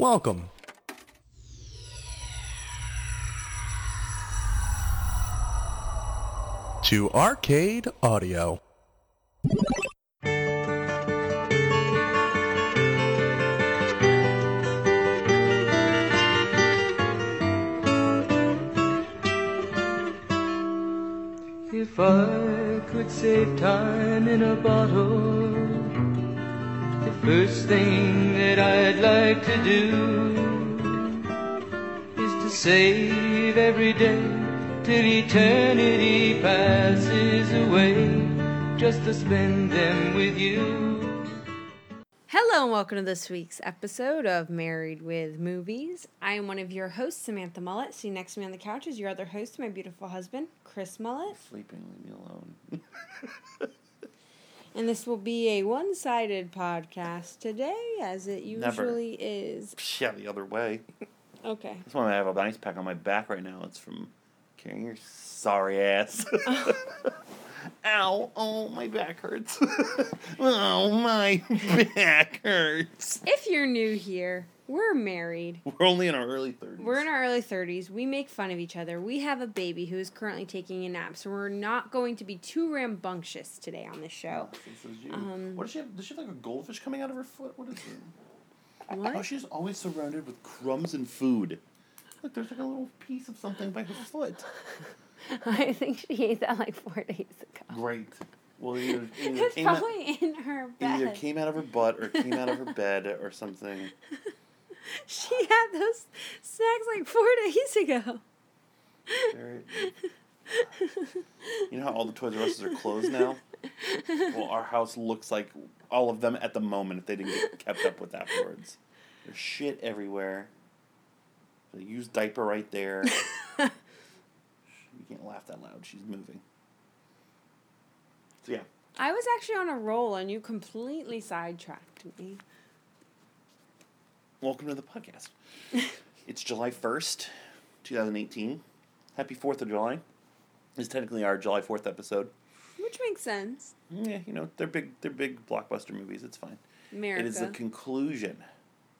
Welcome. To Arcade Audio. If I could save time in a bottle, the first thing that I'd like to do is to save every day till eternity passes away, just to spend them with you. Hello and welcome to this week's episode of Married with Movies. I am one of your hosts, Samantha Mullet. Sitting next to me on the couch is your other host, my beautiful husband, Chris Mullet. Sleeping, leave me alone. And this will be a one-sided podcast today, as it usually is. Yeah, the other way. Okay. That's why I have an ice pack on my back right now. It's from carrying your sorry ass. Ow. Oh, my back hurts. Oh, my back hurts. If you're new here, we're married. We're only in our early 30s. We're in our early 30s. We make fun of each other. We have a baby who is currently taking a nap, so we're not going to be too rambunctious today on this show. What does she have? Does she have like a goldfish coming out of her foot? What is it? What? Oh, she's always surrounded with crumbs and food. Look, there's like a little piece of something by her foot. I think she ate that like 4 days ago. Great. Well, either it's probably in her bed. Either came out of her butt or came out of her bed or something. She had those snacks like 4 days ago. Very, you know how all the Toys R Us are closed now? Well, our house looks like all of them at the moment if they didn't get kept up with afterwards. There's shit everywhere. The used diaper right there. You can't laugh that loud. She's moving. So, yeah. I was actually on a roll, and you completely sidetracked me. Welcome to the podcast. It's July 1st, 2018. Happy 4th of July. This is technically our July 4th episode. Which makes sense. Yeah, you know, they're big blockbuster movies. It's fine. America. It is the conclusion.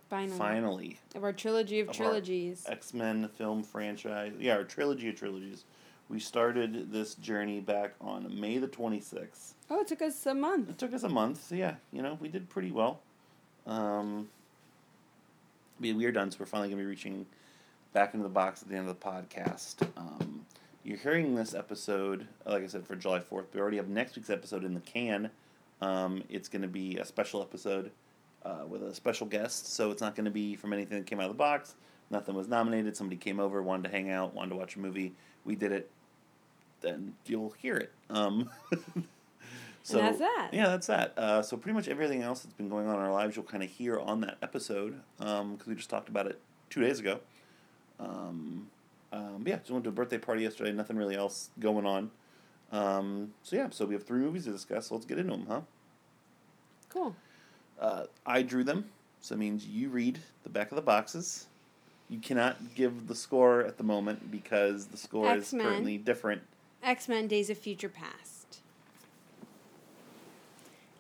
Finally. Of our trilogy of trilogies. X-Men film franchise. Yeah, our trilogy of trilogies. We started this journey back on May the 26th. Oh, it took us a month. Yeah. You know, we did pretty well. We are done, so we're finally going to be reaching back into the box at the end of the podcast. You're hearing this episode, like I said, for July 4th. We already have next week's episode in the can. It's going to be a special episode. With a special guest, so it's not going to be from anything that came out of the box. Nothing was nominated. Somebody came over, wanted to hang out, wanted to watch a movie. We did it. Then you'll hear it. So and that's that. Yeah, that's that. So pretty much everything else that's been going on in our lives, you'll kind of hear on that episode, because we just talked about it 2 days ago. Yeah, just went to a birthday party yesterday. Nothing really else going on. So we have three movies to discuss. So let's get into them, huh? Cool. I drew them, so it means you read the back of the boxes. You cannot give the score at the moment because the score X-Men. Is currently different. X-Men Days of Future Past.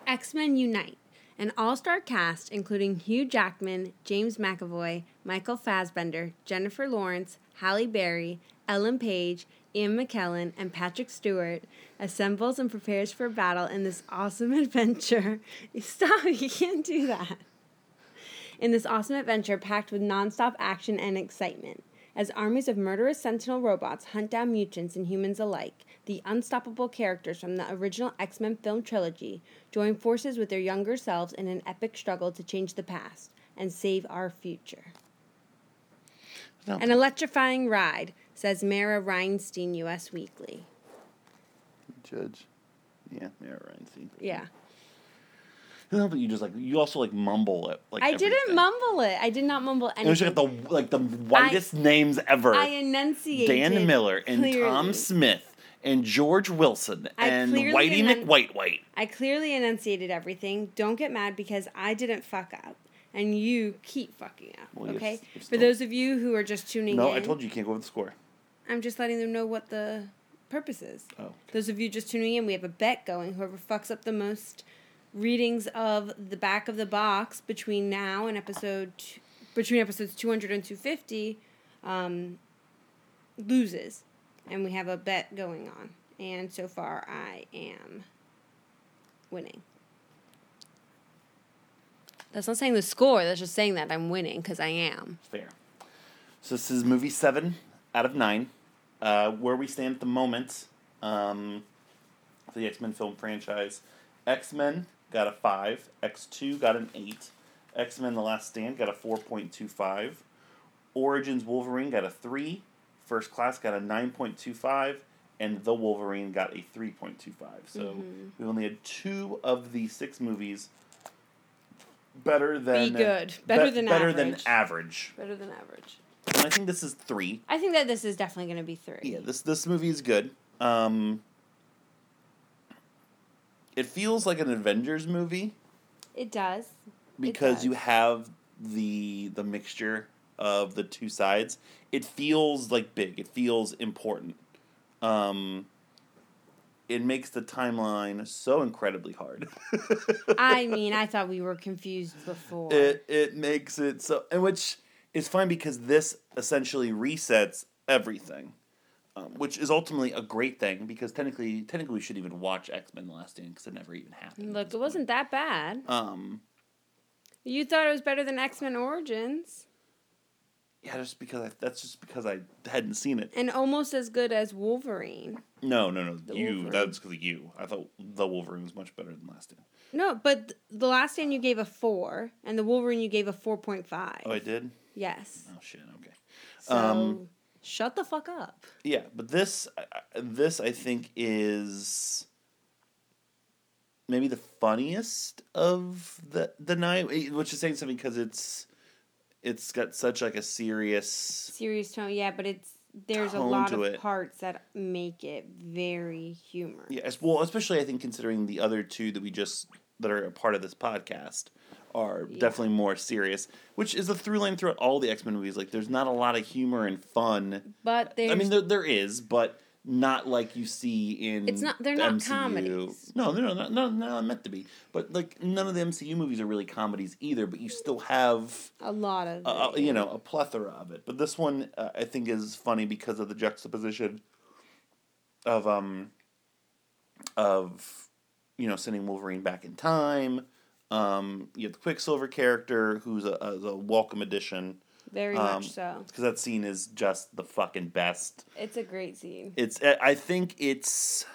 X-Men Unite. An all-star cast including Hugh Jackman, James McAvoy, Michael Fassbender, Jennifer Lawrence, Halle Berry, Ellen Page, Ian McKellen, and Patrick Stewart assembles and prepares for battle in this awesome adventure. Stop, you can't do that. In this awesome adventure packed with nonstop action and excitement. As armies of murderous sentinel robots hunt down mutants and humans alike, the unstoppable characters from the original X-Men film trilogy join forces with their younger selves in an epic struggle to change the past and save our future. No. An electrifying ride, says Mara Reinstein, U.S. Weekly. Judge. Yeah, Mara Reinstein. Yeah. No, but you also mumble it. Like I everything. Didn't mumble it. I did not mumble anything. It was the whitest names ever. I enunciated Dan Miller clearly. And Tom Smith and George Wilson and Whitey McWhite. I clearly enunciated everything. Don't get mad because I didn't fuck up. And you keep fucking up, well, okay? Yes, for those of you who are just tuning in. No, I told you can't go with the score. I'm just letting them know what the purpose is. Oh. Okay. Those of you just tuning in, we have a bet going. Whoever fucks up the most readings of the back of the box between now and episode between episodes 200 and 250 loses, and we have a bet going on. And so far, I am winning. That's not saying the score. That's just saying that I'm winning because I am. Fair. So this is movie 7 out of 9. Where we stand at the moment for the X-Men film franchise. X-Men got a 5. X2 got an 8. X-Men The Last Stand got a 4.25. Origins Wolverine got a 3. First Class got a 9.25. And The Wolverine got a 3.25. So we only had 2 of the 6 movies better than... Better than average. And I think this is 3. I think that this is definitely going to be 3. Yeah, this movie is good. It feels like an Avengers movie. It does. Because you have the mixture of the two sides. It feels like big. It feels important. It makes the timeline so incredibly hard. I mean, I thought we were confused before. It makes it so... And which is fine because this essentially resets everything. Which is ultimately a great thing because technically we should even watch X-Men The Last Stand because it never even happened. Look, it wasn't that bad. You thought it was better than X-Men Origins. Yeah, that's just because I hadn't seen it. And almost as good as Wolverine. No. That's because of you. I thought The Wolverine was much better than Last Stand. No, but The Last Stand you gave a 4, and The Wolverine you gave a 4.5. Oh, I did? Yes. Oh, shit, okay. So, shut the fuck up. Yeah, but this I think is... maybe the funniest of the 9, which is saying something because it's got such like a serious tone. Yeah, but there's a lot of parts that make it very humorous. Yeah, well, especially I think considering the other 2 that are a part of this podcast are definitely more serious, which is a through line throughout all the X-Men movies. Like, there's not a lot of humor and fun. But there's... I mean, there is, but. Not like you see in it's not they're the not MCU. Comedies. No, they're not meant to be. But like none of the MCU movies are really comedies either. But you still have a lot of it, a plethora of it. But this one I think is funny because of the juxtaposition of sending Wolverine back in time. You have the Quicksilver character who's a welcome addition. Very much so. Because that scene is just the fucking best. It's a great scene. I think it's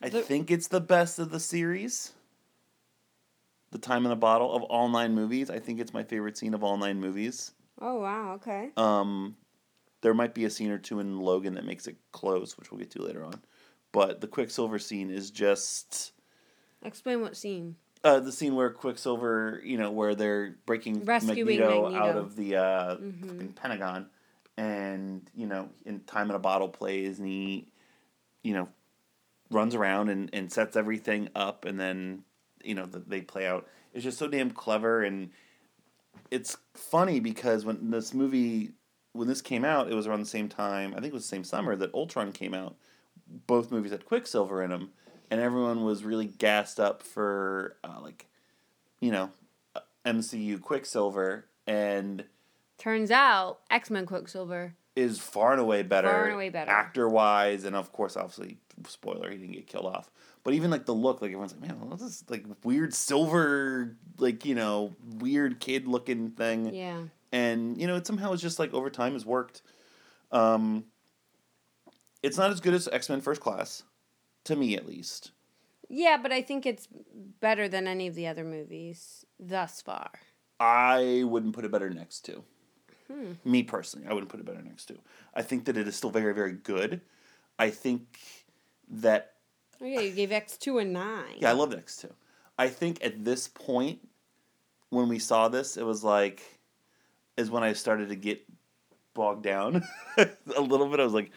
the best of the series. The time in the bottle of all 9 movies. I think it's my favorite scene of all 9 movies. Oh, wow. Okay. There might be a scene or two in Logan that makes it close, which we'll get to later on. But the Quicksilver scene is just... Explain what scene. The scene where Quicksilver, where they're breaking Magneto out of the Pentagon, and in Time in a Bottle plays, and he, runs around and sets everything up, and then they play out. It's just so damn clever, and it's funny because when this came out, it was around the same time. I think it was the same summer that Ultron came out. Both movies had Quicksilver in them. And everyone was really gassed up for, MCU Quicksilver, and... Turns out, X-Men Quicksilver... is far and away better. Actor-wise, and of course, obviously, spoiler, he didn't get killed off. But even, the look, everyone's like, man, what's this, weird silver, weird kid-looking thing? Yeah. And, it somehow is just, over time has worked. It's not as good as X-Men First Class. To me, at least. Yeah, but I think it's better than any of the other movies thus far. I wouldn't put it better next to. Me, personally, I wouldn't put it better next to. I think that it is still very, very good. I think that... Oh, yeah, you gave X2 a 9. Yeah, I loved X2. I think at this point, when we saw this, it was is when I started to get bogged down a little bit. I was like...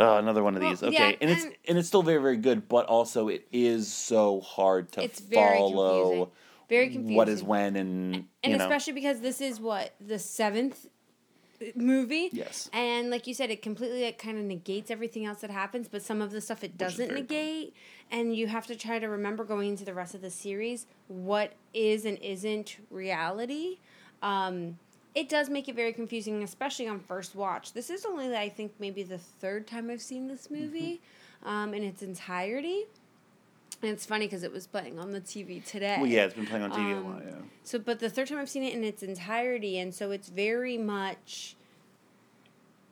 Oh, another one of these. Okay, yeah, and it's still very, very good, but also it is so hard to follow. Very confusing. What is when and especially because this is the 7th movie. Yes, and like you said, it completely kind of negates everything else that happens, but some of the stuff it doesn't negate, And you have to try to remember going into the rest of the series what is and isn't reality. It does make it very confusing, especially on first watch. This is only, I think, maybe the third time I've seen this movie in its entirety. And it's funny because it was playing on the TV today. Well, yeah, it's been playing on TV a lot, yeah. So, but the third time I've seen it in its entirety, and so it's very much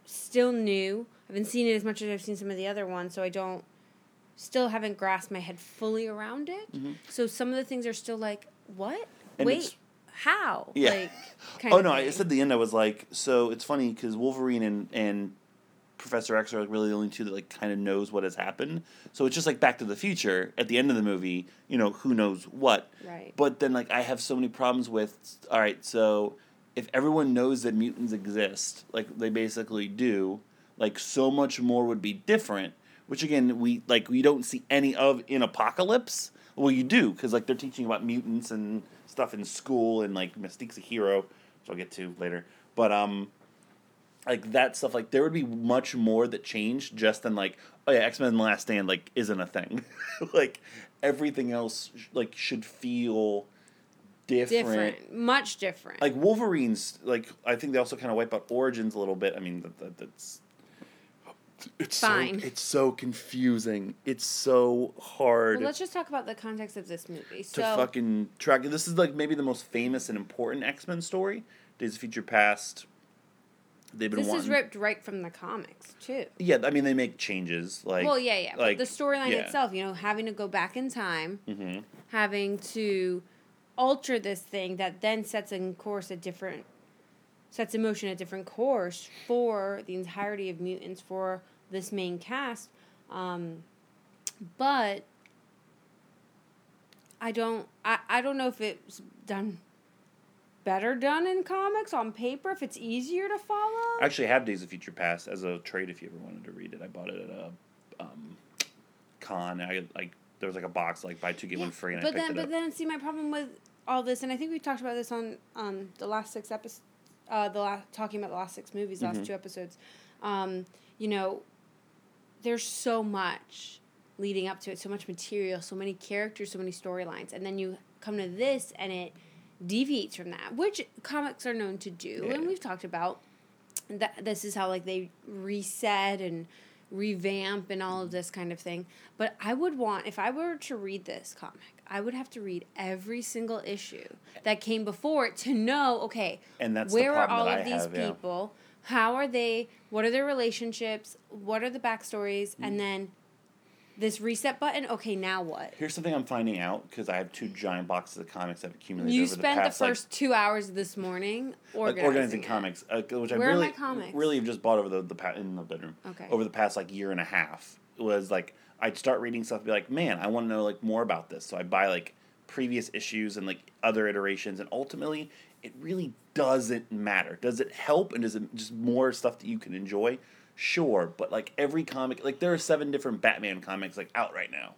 still new. I haven't seen it as much as I've seen some of the other ones, so I still haven't grasped my head fully around it. Mm-hmm. So some of the things are still like, what? And wait. How? Yeah. Like, I said at the end, I was like, so it's funny because Wolverine and Professor X are really the only two that like kind of knows what has happened. So it's just like Back to the Future at the end of the movie, you know, who knows what. Right. But then like I have so many problems with, all right, so if everyone knows that mutants exist, like they basically do, like so much more would be different, which again, we don't see any of in Apocalypse. Well, you do, because like they're teaching about mutants and stuff in school, and like Mystique's a hero, which I'll get to later. But like that stuff, like there would be much more that changed just than like, oh yeah, X-Men: The Last Stand like isn't a thing. Like everything else like should feel different, much different. Like Wolverine's, like I think they also kind of wipe out Origins a little bit. I mean that's fine. So, it's so confusing. It's so hard. Well, let's just talk about the context of this movie. To fucking track. This is like maybe the most famous and important X-Men story. Days of Future Past. This is ripped right from the comics too. Yeah, I mean they make changes. Like, but the storyline itself, you know, having to go back in time, mm-hmm. having to alter this thing that then sets in motion a different course for the entirety of mutants for this main cast. But I don't know if it's better done in comics on paper, if it's easier to follow. I actually have Days of Future Past as a trade if you ever wanted to read it. I bought it at a con. There was like a box, like buy two, get one free, and I picked it up. But then, see, my problem with all this, and I think we talked about this on the last six episodes, talking about the last six movies, last mm-hmm. two episodes, you know, there's so much leading up to it, so much material, so many characters, so many storylines, and then you come to this and it deviates from that, which comics are known to do, and we've talked about that. This is how like they reset and revamp and all of this kind of thing. But I would want, if I were to read this comic, I would have to read every single issue that came before it to know, okay, and that's where are all of these people? Yeah. How are they? What are their relationships? What are the backstories? Mm-hmm. And then this reset button, okay, now what? Here's something I'm finding out, because I have two giant boxes of comics I've accumulated over the past... You spent the first 2 hours this morning organizing comics, which I really have just bought over in the bedroom. Okay. Over the past, year and a half. It was, I'd start reading stuff and be like, man, I want to know, more about this. So I buy, previous issues and, other iterations, and ultimately, it really doesn't matter. Does it help, and is it just more stuff that you can enjoy? Sure, but every comic, there are 7 different Batman comics out right now,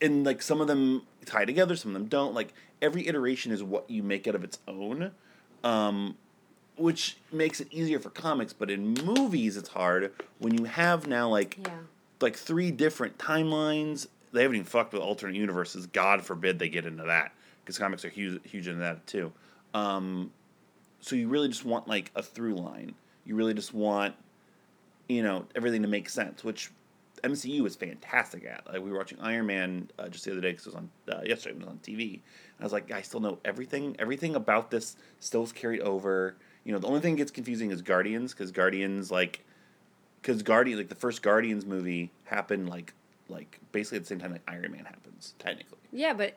and some of them tie together, some of them don't. Every iteration is what you make out of its own, which makes it easier for comics. But in movies, it's hard when you have now 3 different timelines. They haven't even fucked with alternate universes. God forbid they get into that, because comics are huge, huge into that too. So you really just want a through line. You really just want, everything to make sense, which MCU is fantastic at. We were watching Iron Man just the other day, because it was on yesterday. It was on TV. And I was like, I still know everything. Everything about this still is carried over. You know, the only thing that gets confusing is Guardians, because the first Guardians movie happened basically at the same time Iron Man happens technically. Yeah, but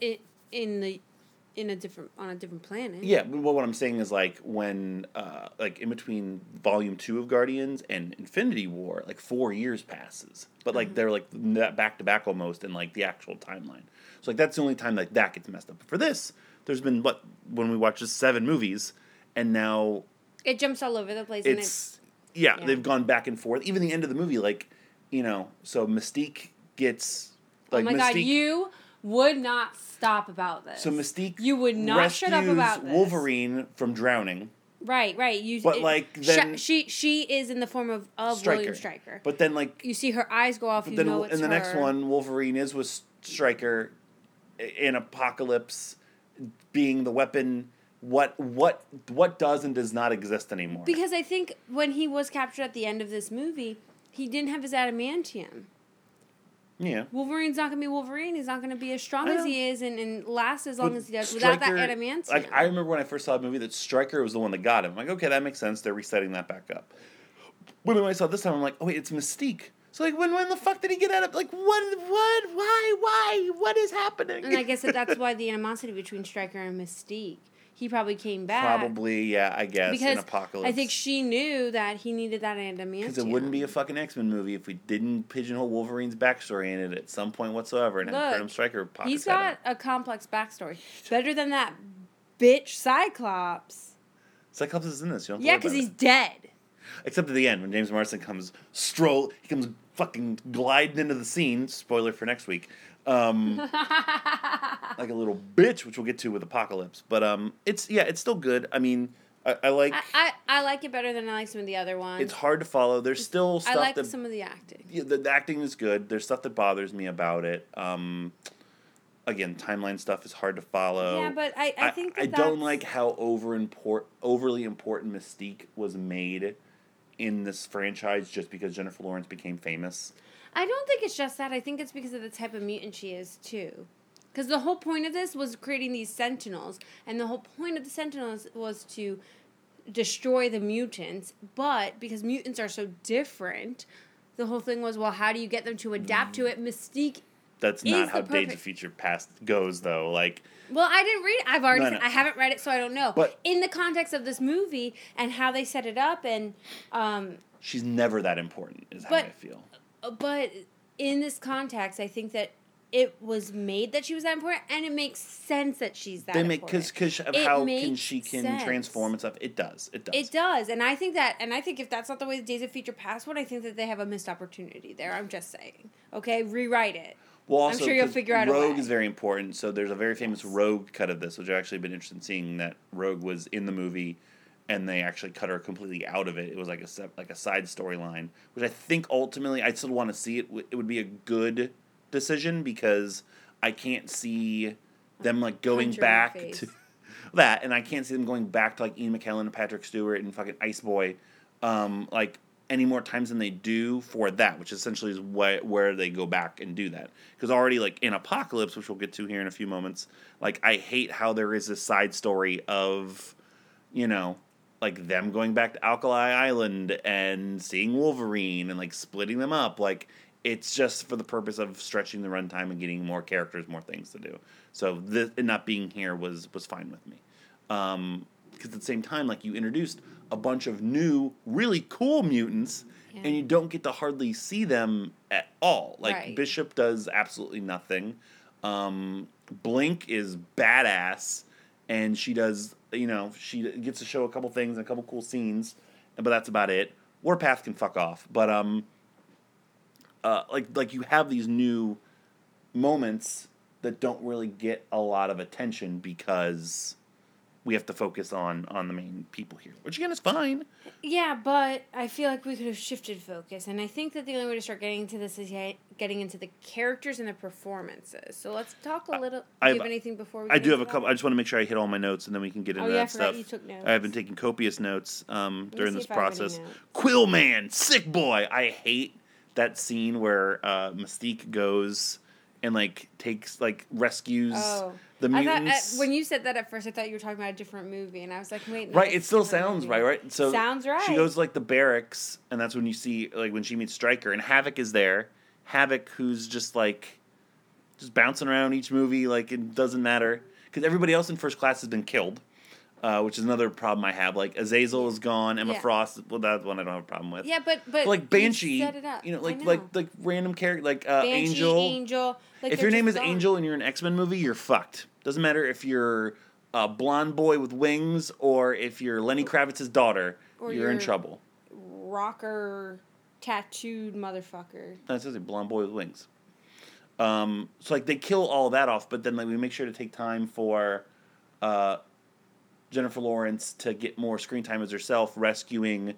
it on a different planet. Yeah, well, what I'm saying is when in between Volume 2 of Guardians and Infinity War, 4 years passes, but they're back to back almost in the actual timeline. So that's the only time that gets messed up. But for this, there's been when we watch just 7 movies, and now it jumps all over the place. They've gone back and forth. Even the end of the movie, so Mystique gets God, you would not stop about this. So Mystique rescues Wolverine from drowning. Right. But then she is in the form of Stryker. William Stryker. But then you see her eyes go off. But then in the next one, Wolverine is with Stryker in Apocalypse, being the weapon. What does and does not exist anymore? Because I think when he was captured at the end of this movie, he didn't have his adamantium. Yeah. Wolverine's not going to be Wolverine. He's not going to be as strong as he is and last as long as he does without that adamantium. I remember when I first saw the movie that Stryker was the one that got him. I'm like, okay, that makes sense. They're resetting that back up. When I saw it this time, I'm like, oh, wait, it's Mystique. So, when the fuck did he get out of... Why? What is happening? And I guess that's why the animosity between Stryker and Mystique. He probably came back. Probably, yeah, I guess, because in Apocalypse. I think she knew that he needed that adamantium. Because it wouldn't be a fucking X-Men movie if we didn't pigeonhole Wolverine's backstory in it at some point whatsoever and have Venom Stryker pocket. He's got a complex backstory. Better than that bitch Cyclops. Cyclops is in this. You don't yeah, because he's dead. Except at the end when James Marsden comes he comes fucking gliding into the scene. Spoiler for next week. Like a little bitch, which we'll get to with Apocalypse. But it's still good. I mean, I like... I like it better than I like some of the other ones. It's hard to follow. There's still stuff that... I like some of the acting. Yeah, the acting is good. There's stuff that bothers me about it. Again, timeline stuff is hard to follow. Yeah, but I think I don't like how overly important Mystique was made in this franchise just because Jennifer Lawrence became famous. I don't think it's just that. I think it's because of the type of mutant she is, too. Because the whole point of this was creating these Sentinels. And the whole point of the Sentinels was to destroy the mutants. But because mutants are so different, the whole thing was, well, how do you get them to adapt to it? Mystique is That's not how Days of Future Past goes, though. Well, I didn't read it. I haven't read it, so I don't know. But in the context of this movie and how they set it up and... she's never that important, is how I feel. But in this context, I think that it was made that she was that important, and it makes sense that she's that important. Because of how she can transform and stuff. It does. And I think if that's not the way the Days of Future Past went, I think that they have a missed opportunity there. I'm just saying. Okay? Rewrite it. Well, also, I'm sure you'll figure out a way. Rogue is very important, so there's a very famous Rogue cut of this, which I've actually been interested in seeing that Rogue was in the movie... And they actually cut her completely out of it. It was like a side storyline, which I think ultimately I still want to see it. It would be a good decision because I can't see them going back to that, and I can't see them going back to Ian McKellen and Patrick Stewart and fucking Ice Boy, any more times than they do for that, which essentially is where they go back and do that. Because already, in Apocalypse, which we'll get to here in a few moments, I hate how there is this side story of, them going back to Alkali Island and seeing Wolverine and, splitting them up. It's just for the purpose of stretching the runtime and getting more characters, more things to do. So not being here was fine with me. Because at the same time, you introduced a bunch of new, really cool mutants, and you don't get to hardly see them at all. Bishop does absolutely nothing. Blink is badass, and she does... she gets to show a couple things and a couple cool scenes, but that's about it. Warpath can fuck off, but you have these new moments that don't really get a lot of attention because we have to focus on the main people here, which again is fine. Yeah, but I feel like we could have shifted focus, and I think that the only way to start getting into this is getting into the characters and the performances. So let's talk a little. Do you have anything before we? I do have a couple. I just want to make sure I hit all my notes, and then we can get into that stuff. You took notes. I've been taking copious notes during this process. Quillman, sick boy. I hate that scene where Mystique goes and takes rescues. Oh. The mutants. When you said that at first, I thought you were talking about a different movie, and I was like, wait. No, right, it still sounds right, right? So sounds right. She goes to the barracks, and that's when you see when she meets Stryker, and Havoc is there. Havoc, who's just bouncing around each movie, it doesn't matter because everybody else in first class has been killed, which is another problem I have. Azazel is gone, Emma Frost. Well, that one I don't have a problem with. Yeah, but Banshee, you set it up. Random character Banshee, Angel. If your name is Angel and you're an X-Men movie, you're fucked. Doesn't matter if you're a blonde boy with wings or if you're Lenny Kravitz's daughter, or you're in trouble. Rocker, tattooed motherfucker. That says a blonde boy with wings. They kill all that off, but then we make sure to take time for Jennifer Lawrence to get more screen time as herself, rescuing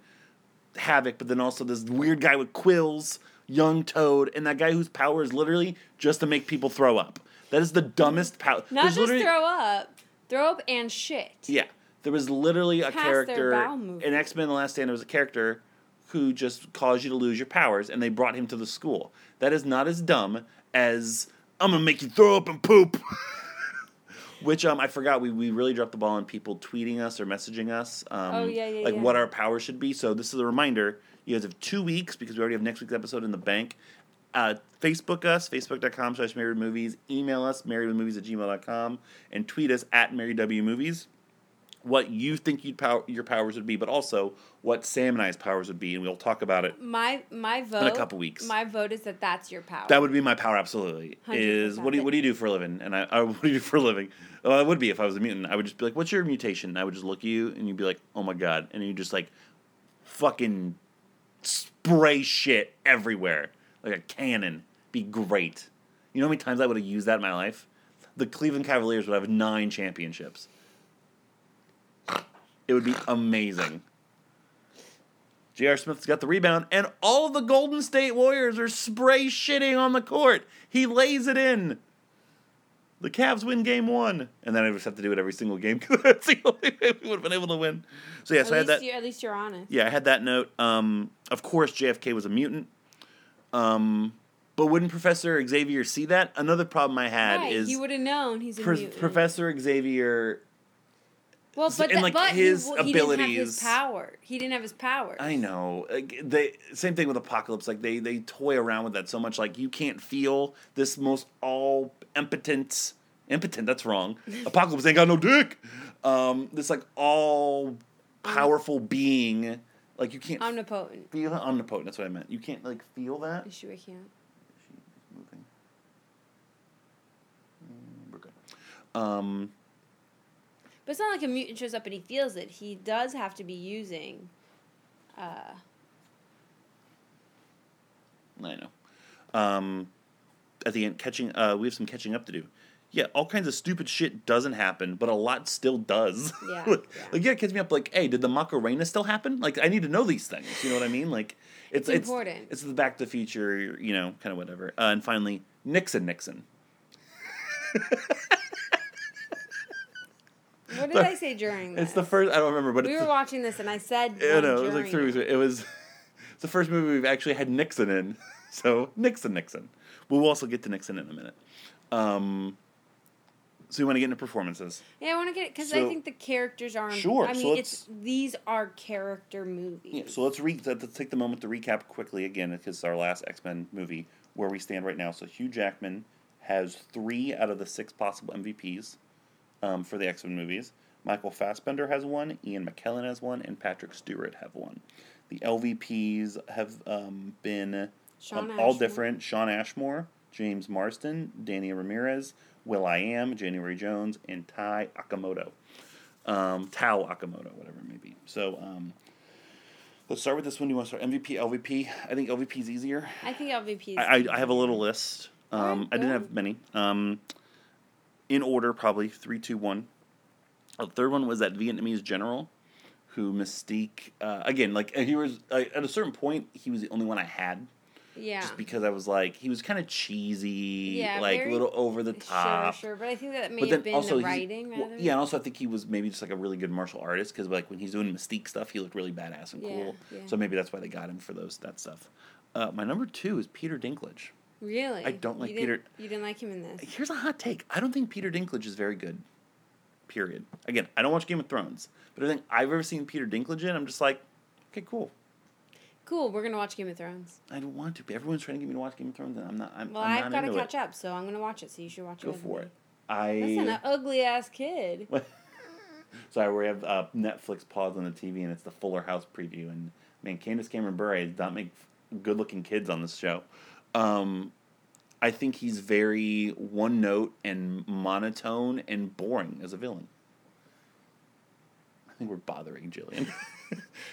Havoc, but then also this weird guy with quills, young Toad, and that guy whose power is literally just to make people throw up. That is the dumbest power. Throw up and shit. Yeah. There was literally a character in X-Men The Last Stand, there was a character who just caused you to lose your powers, and they brought him to the school. That is not as dumb as, I'm going to make you throw up and poop. Which, I forgot, we really dropped the ball on people tweeting us or messaging us, what our power should be. So this is a reminder, you guys have 2 weeks, because we already have next week's episode in the bank. Facebook us, facebook.com/marriedwithmovies, email us, marriedwithmovies@gmail.com, and tweet us at marriedwmovies. What you think your powers would be, but also what Sam and I's powers would be, and we'll talk about it. My vote in a couple weeks. My vote is that's your power. That would be my power, absolutely. 100%. Is what do you do for a living? And I what do you do for a living? Well, I would be if I was a mutant. I would just be like, what's your mutation? And I would just look at you, and you'd be like, oh my god, and you just like fucking spray shit everywhere like a cannon. Be great. You know how many times I would have used that in my life? The Cleveland Cavaliers would have 9 championships. It would be amazing. J.R. Smith's got the rebound, and all of the Golden State Warriors are spray shitting on the court. He lays it in. The Cavs win game 1, and then I just have to do it every single game because that's the only way we would have been able to win. So yeah, I had that. At least you're honest. Yeah, I had that note. Of course, JFK was a mutant. But wouldn't Professor Xavier see that? Another problem I had is he would have known he's a mutant. Professor Xavier. Well, but his abilities. He didn't have his power. He didn't have his powers. I know. Same thing with Apocalypse. Like they toy around with that so much. Like you can't feel this most all impotent. That's wrong. Apocalypse ain't got no dick. This like all powerful being. Like you can't omnipotent. Feel omnipotent. That's what I meant. You can't like feel that. Is she waking up? She's moving. We're good. But it's not like a mutant shows up and he feels it. He does have to be using... I know. At the end, we have some catching up to do. Yeah, all kinds of stupid shit doesn't happen, but a lot still does. Yeah. You gotta catch me up like, hey, did the Macarena still happen? Like, I need to know these things. You know what I mean? Like, it's important. It's the Back to the Future, you know, kind of whatever. And finally, Nixon. What did I say during this? It's the first... I don't remember, but we were watching this, and I said... It was like 3 weeks ago. It was the first movie we've actually had Nixon in. So, Nixon. We'll also get to Nixon in a minute. So, you want to get into performances? Yeah, I want to get... Because I think the characters are... Sure. I mean, these are character movies. Yeah, so let's take the moment to recap quickly again, because it's our last X-Men movie, where we stand right now. So, Hugh Jackman has 3 out of the 6 possible MVPs. For the X-Men movies. Michael Fassbender has 1, Ian McKellen has 1, and Patrick Stewart have 1. The LVPs have been all different. Sean Ashmore, James Marsden, Danny Ramirez, Will.i.am, January Jones, and Tai Akamoto. Tao Akamoto, whatever it may be. So let's start with this one. Do you want to start MVP, LVP? I think LVP is easier. I think LVP is easier. I have a little list. I didn't have many. In order, probably, 3, 2, 1. The third one was that Vietnamese general who Mystique... again, like, he was... at a certain point, he was the only one I had. Yeah. Just because I was like... He was kind of cheesy. Yeah, like, a little over the top. Sure. But I think that may have been also the writing, rather. Well, yeah, and also I think he was maybe just, like, a really good martial artist. Because, like, when he's doing Mystique stuff, he looked really badass and cool. Yeah. So maybe that's why they got him for that stuff. My number 2 is Peter Dinklage. Really? I don't like Peter. You didn't like him in this. Here's a hot take. I don't think Peter Dinklage is very good. Period. Again, I don't watch Game of Thrones, but I think I've ever seen Peter Dinklage in, I'm just like, okay, cool. Cool, we're going to watch Game of Thrones. I don't want to. But everyone's trying to get me to watch Game of Thrones, and I'm not I'm, well, I'm I've got to catch up, so I'm going to watch it, so you should watch it. Go for it. That's an ugly-ass kid. Sorry, we have Netflix paused on the TV, and it's the Fuller House preview, and, man, Candace Cameron Bure does not make good-looking kids on this show. I think he's very one note and monotone and boring as a villain. I think we're bothering Jillian.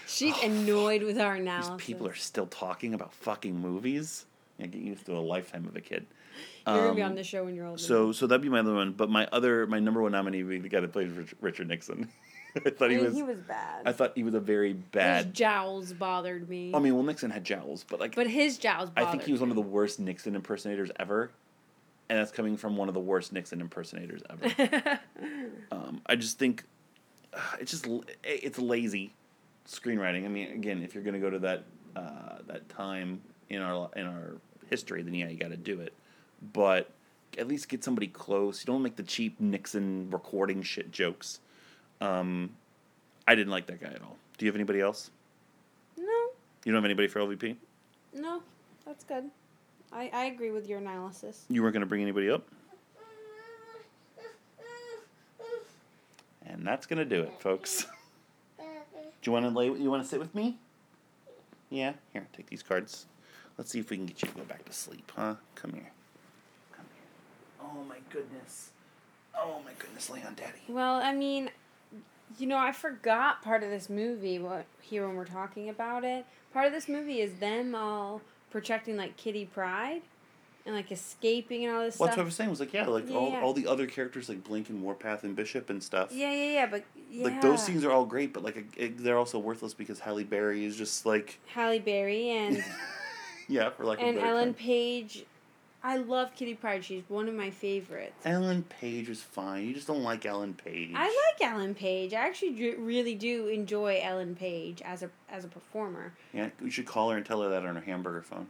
She's annoyed with our analysis. These people are still talking about fucking movies. Yeah, get used to a lifetime of a kid. You're gonna be on this show when you're older. So that'd be my other one. But my number 1 nominee would be the guy that plays Richard Nixon. I thought he was bad. I thought he was a very bad. His jowls bothered me. I mean, well, Nixon had jowls, but like. But his jowls bothered me. I think he was one of the worst Nixon impersonators ever, and that's coming from one of the worst Nixon impersonators ever. I just think it's lazy screenwriting. I mean, again, if you're going to go to that time in our history, then yeah, you got to do it, but at least get somebody close. You don't make the cheap Nixon recording shit jokes. I didn't like that guy at all. Do you have anybody else? No. You don't have anybody for LVP? No, that's good. I agree with your analysis. You weren't going to bring anybody up? And that's going to do it, folks. You want to sit with me? Yeah? Here, take these cards. Let's see if we can get you to go back to sleep, huh? Come here. Oh, my goodness. Lay on Daddy. Well, I mean, you know, I forgot part of this movie here when we're talking about it. Part of this movie is them all projecting, like, Kitty Pryde and, like, escaping and all this stuff. That's what I was saying. It was like, yeah, like, yeah, all the other characters, like Blink and Warpath and Bishop and stuff. Yeah, but, yeah. Like, those scenes are all great, but, like, they're also worthless because Halle Berry is just, like... Halle Berry and... Yeah, for lack of a better term. And Ellen Page. I love Kitty Pryde. She's one of my favorites. Ellen Page is fine. You just don't like Ellen Page. I like Ellen Page. I actually really do enjoy Ellen Page as a performer. Yeah, we should call her and tell her that on her hamburger phone.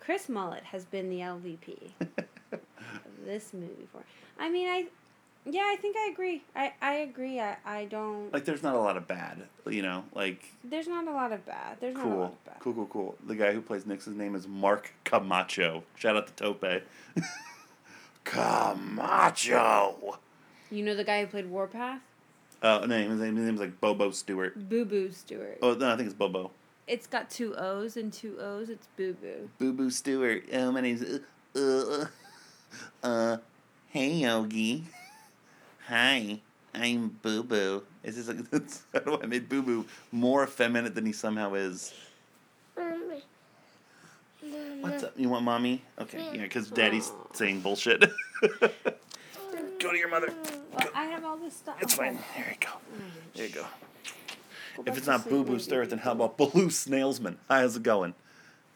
Chris Mullet has been the LVP of this movie for. I mean, I think I agree. I agree. I don't... Like, there's not a lot of bad, you know? Like... There's not a lot of bad. There's cool. Not a lot of bad. Cool. The guy who plays Nixon's name is Mark Camacho. Shout out to Tope. Camacho! You know the guy who played Warpath? No, his name is like Bobo Stewart. Boo-Boo Stewart. Oh, no, I think it's Bobo. It's got two O's and two O's. It's Boo-Boo. Boo-Boo Stewart. Oh, my name's... Hey, Yogi. Hi, I'm Boo Boo. It's just like, that's how I made Boo Boo more effeminate than he somehow is. Mommy. What's up? You want mommy? Okay, yeah, because Daddy's saying bullshit. Go to your mother. Well, I have all this stuff. It's fine. There you go. If it's not Boo Boo Stewart, then how about Baloo Snailsman? Hi, how's it going?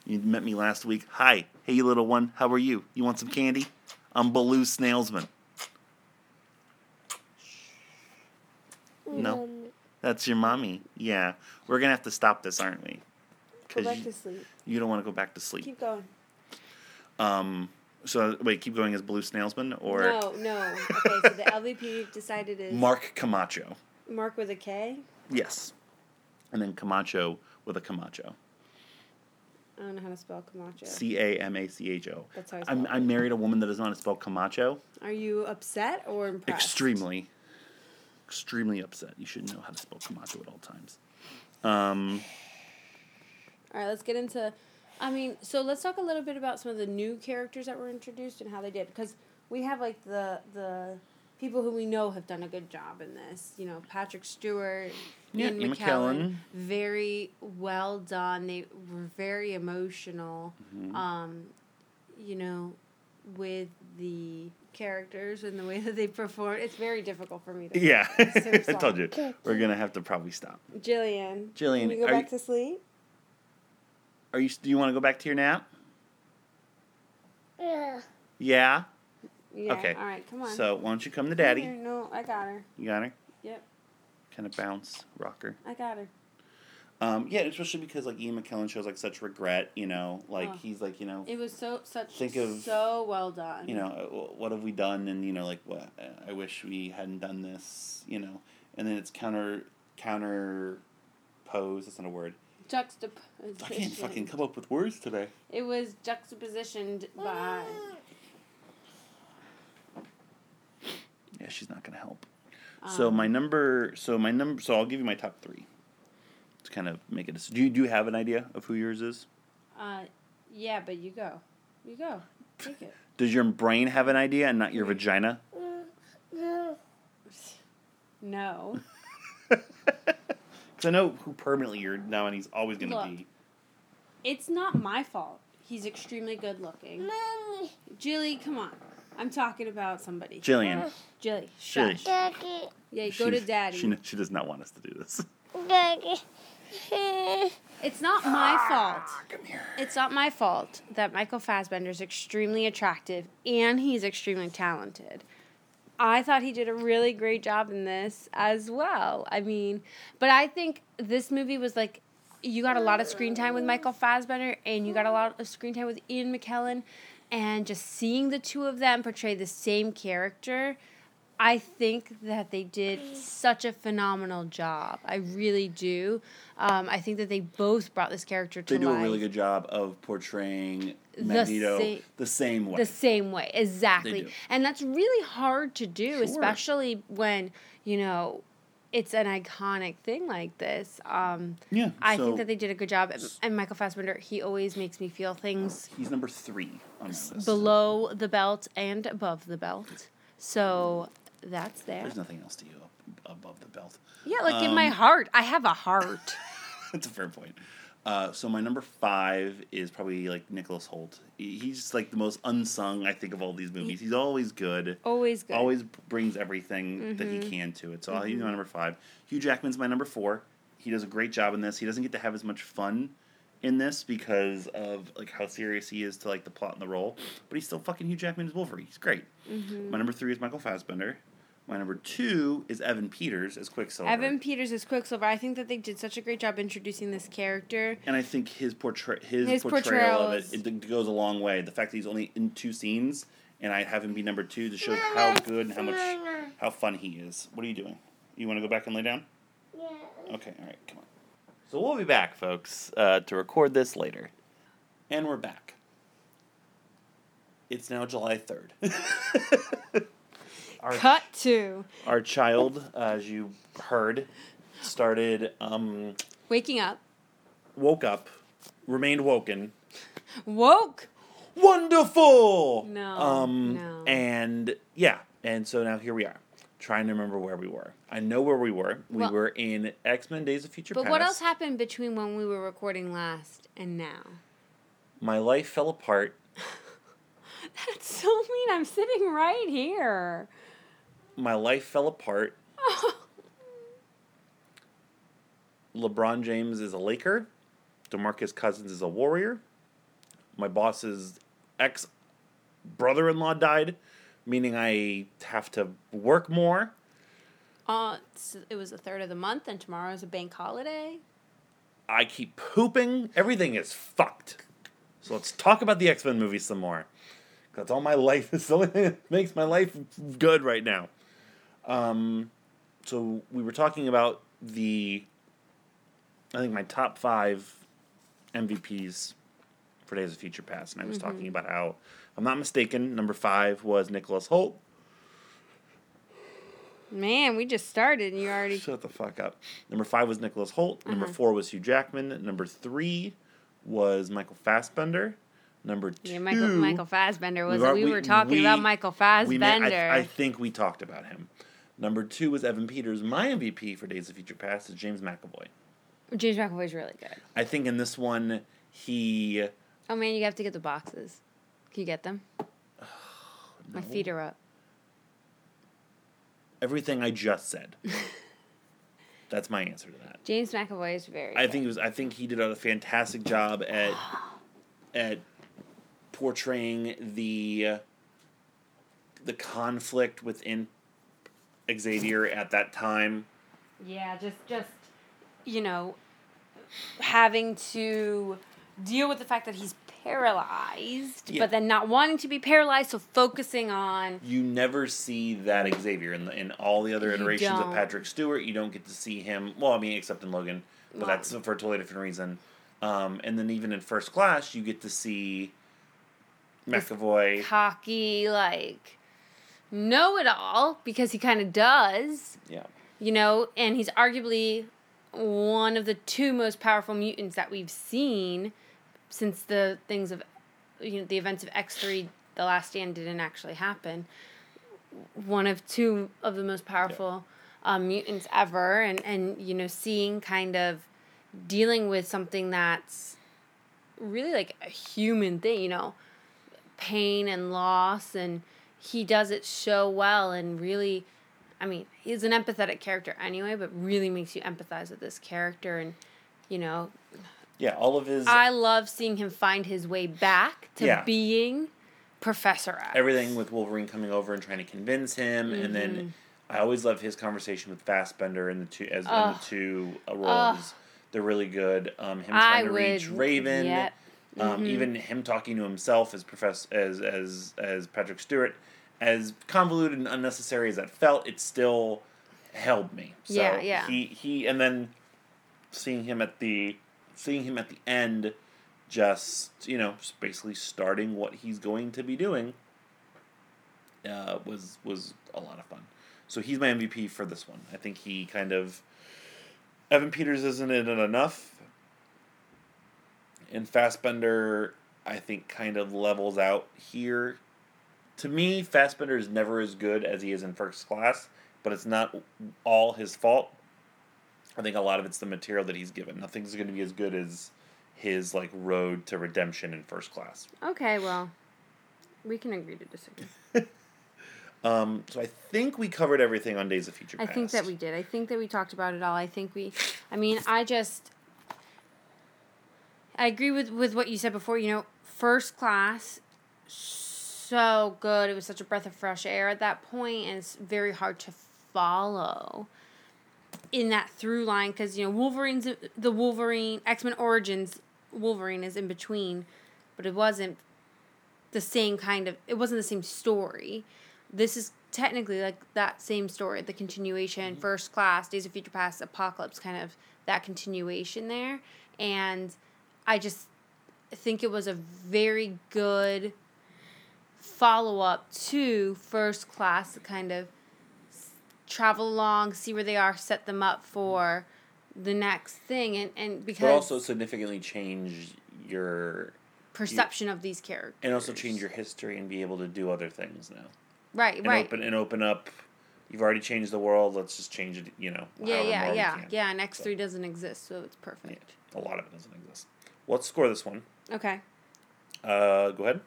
You met me last week. Hi. Hey, you little one. How are you? You want some candy? I'm Baloo Snailsman. No, that's your mommy. Yeah, we're gonna have to stop this, aren't we? Go back to sleep. You don't want to go back to sleep. Keep going. So wait, keep going as Blue Snailsman or no. Okay, so the LVP decided is Mark Camacho. Mark with a K. Yes, and then Camacho with a Camacho. I don't know how to spell Camacho. Camacho. That's how I spell it. I married a woman that doesn't know how to spell Camacho. Are you upset or impressed? Extremely upset. You should know how to spell Camacho at all times. All right, let's get into... so let's talk a little bit about some of the new characters that were introduced and how they did. Because we have, like, the people who we know have done a good job in this. You know, Patrick Stewart, Ian McKellen. Very well done. They were very emotional, with the... characters and the way that they perform. It's very difficult for me to... Yeah. I told you. We're going to have to probably stop. Jillian. Can we go back to sleep? Do you want to go back to your nap? Yeah. Yeah? Okay. All right, come on. So, why don't you come to Daddy? Come here. No, I got her. You got her? Yep. Kind of bounce, rocker. I got her. Yeah, especially because, like, Ian McKellen shows, like, such regret, you know, like, he's, like, you know... It was so well done. You know, what have we done, and, you know, like, what, I wish we hadn't done this, you know, and then it's counterpose, that's not a word. Juxtaposition. I can't fucking come up with words today. It was juxtapositioned by... Yeah, she's not gonna help. So I'll give you my top three. To kind of make it... Do you have an idea of who yours is? Yeah, but you go. Take it. Does your brain have an idea and not your vagina? No. Because I know who permanently you're now, and he's always going to be. It's not my fault. He's extremely good looking. Mommy. Jilly, come on. I'm talking about somebody. Jillian. Jilly. Shush. Daddy. Yeah, go to Daddy. She does not want us to do this. Daddy. It's not my fault. Come here. It's not my fault that Michael Fassbender is extremely attractive and he's extremely talented. I thought he did a really great job in this as well. I mean, but I think this movie was like, you got a lot of screen time with Michael Fassbender and you got a lot of screen time with Ian McKellen, and just seeing the two of them portray the same character, I think that they did such a phenomenal job. I really do. I think that they both brought this character to life. They do a really good job of portraying Magneto the same way. The same way, exactly. And that's really hard to do, especially when, you know, it's an iconic thing like this. I think that they did a good job. And Michael Fassbender, he always makes me feel things. He's number 3 on this list. Below the belt and above the belt. So that's there. There's nothing else to you above the belt. Yeah, like in my heart. I have a heart. That's a fair point. So my number 5 is probably like Nicholas Hoult. He's like the most unsung, I think, of all these movies. He's always good. Always good. Always brings everything that he can to it. So he's my number 5. Hugh Jackman's my number 4. He does a great job in this. He doesn't get to have as much fun in this because of like how serious he is to like the plot and the role. But he's still fucking Hugh Jackman's Wolverine. He's great. Mm-hmm. My number 3 is Michael Fassbender. My number 2 is Evan Peters as Quicksilver. Evan Peters as Quicksilver. I think that they did such a great job introducing this character. And I think his portrayal of it goes a long way. The fact that he's only in 2 scenes, and I have him be number 2 to show how good and how fun he is. What are you doing? You want to go back and lay down? Yeah. Okay, all right, come on. So we'll be back, folks, to record this later. And we're back. It's now July 3rd. Cut to. Our child, as you heard, started... Woke up. Remained woken. Woke? Wonderful! No, no. And, yeah. And so now here we are, trying to remember where we were. I know where we were. We were in X-Men Days of Future Past. But what else happened between when we were recording last and now? My life fell apart. That's so mean. I'm sitting right here. My life fell apart. LeBron James is a Laker. DeMarcus Cousins is a Warrior. My boss's ex-brother-in-law died, meaning I have to work more. It was the 3rd of the month, and tomorrow is a bank holiday. I keep pooping. Everything is fucked. So let's talk about the X-Men movies some more. That's all my life. It's the only thing that makes my life good right now. So we were talking about I think my top 5 MVPs for Days of Future Past. And I was talking about how, if I'm not mistaken, number 5 was Nicholas Hoult. Man, we just started and you already... Shut the fuck up. Number 5 was Nicholas Hoult. Number 4 was Hugh Jackman. Number 3 was Michael Fassbender. Number 2... Yeah, Michael Fassbender was... We were talking about Michael Fassbender. I think we talked about him. Number 2 was Evan Peters. My MVP for Days of Future Past is James McAvoy. James McAvoy's really good. I think in this one, he... Oh, man, you have to get the boxes. Can you get them? No. My feet are up. Everything I just said. That's my answer to that. James McAvoy is very good. I think he did a fantastic job at portraying the conflict within Xavier at that time. Yeah, just you know, having to deal with the fact that he's paralyzed, but then not wanting to be paralyzed, so focusing on... You never see that Xavier in all the other iterations of Patrick Stewart. You don't get to see him, well, I mean, except in Logan, but that's for a totally different reason. And then even in First Class, you get to see... McAvoy. He's cocky, like, know-it-all, because he kind of does. Yeah. You know, and he's arguably one of the 2 most powerful mutants that we've seen since the events of X3, The Last Stand didn't actually happen. One of 2 of the most powerful mutants ever, and, you know, seeing kind of dealing with something that's really like a human thing, you know, pain and loss, and he does it so well, and really, I mean, he's an empathetic character anyway, but really makes you empathize with this character, and, you know. Yeah, all of his... I love seeing him find his way back to being Professor X. Everything with Wolverine coming over and trying to convince him, mm-hmm. and then I always love his conversation with Fassbender in the two, as in the two roles. They're really good. Him trying to reach Raven. Yep. Mm-hmm. Even him talking to himself as as Patrick Stewart, as convoluted and unnecessary as that felt, it still held me. So he and then seeing him at the end, just, you know, just basically starting what he's going to be doing, was a lot of fun. So he's my MVP for this one. I think he kind of, Evan Peters isn't in it enough. And Fassbender, I think, kind of levels out here. To me, Fassbender is never as good as he is in First Class, but it's not all his fault. I think a lot of it's the material that he's given. Nothing's going to be as good as his, like, road to redemption in First Class. Okay, well, we can agree to disagree. So I think we covered everything on Days of Future Past. I think that we did. I think that we talked about it all. I agree with what you said before. You know, First Class, so good. It was such a breath of fresh air at that point, and it's very hard to follow in that through line because, you know, X-Men Origins Wolverine is in between, but it wasn't the same story. This is technically like that same story, the continuation, mm-hmm. First Class, Days of Future Past, Apocalypse, kind of that continuation there, and I just think it was a very good follow-up to First Class to kind of travel along, see where they are, set them up for the next thing. And because... But also significantly change your... Perception of these characters. And also change your history and be able to do other things now. Right. Open up... You've already changed the world, let's just change it, you know. Yeah, and X3 doesn't exist, so it's perfect. Yeah, a lot of it doesn't exist. Let's score this one. Okay. Go ahead.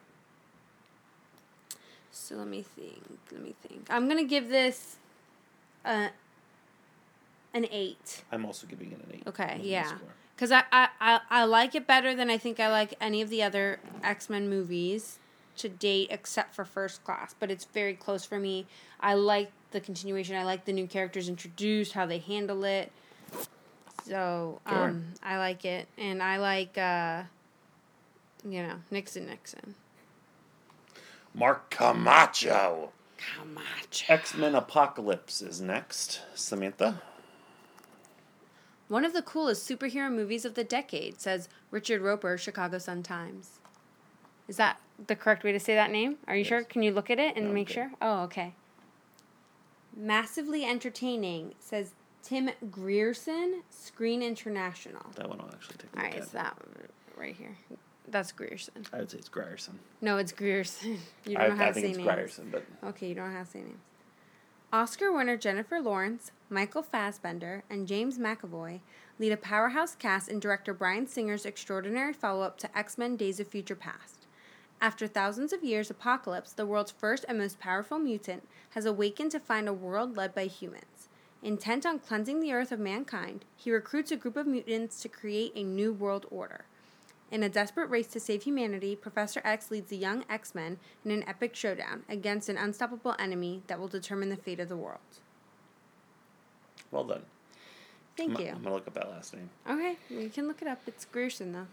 So let me think. I'm going to give this an 8. I'm also giving it an 8. Okay, yeah. Because I like it better than I think I like any of the other X-Men movies to date except for First Class, but it's very close for me. I like the continuation. I like the new characters introduced, how they handle it. So, I like it. And I like, Nixon. Mark Camacho. X-Men Apocalypse is next. Samantha? One of the coolest superhero movies of the decade, says Richard Roper, Chicago Sun-Times. Is that the correct way to say that name? Are you sure? Can you look at it and make sure? Oh, okay. Massively entertaining, says Tim Grierson, Screen International. That one I'll actually take a look at. All right, it's that right here. That's Grierson. I would say it's Grierson. No, it's Grierson. You don't know how to say names. I think it's Grierson, but... Okay, you don't know how to say names. Oscar winner Jennifer Lawrence, Michael Fassbender, and James McAvoy lead a powerhouse cast in director Bryan Singer's extraordinary follow-up to X-Men Days of Future Past. After thousands of years, Apocalypse, the world's first and most powerful mutant, has awakened to find a world led by humans. Intent on cleansing the earth of mankind, he recruits a group of mutants to create a new world order. In a desperate race to save humanity, Professor X leads the young X-Men in an epic showdown against an unstoppable enemy that will determine the fate of the world. Well done. Thank you. I'm going to look up that last name. Okay, you can look it up. It's Grierson, though.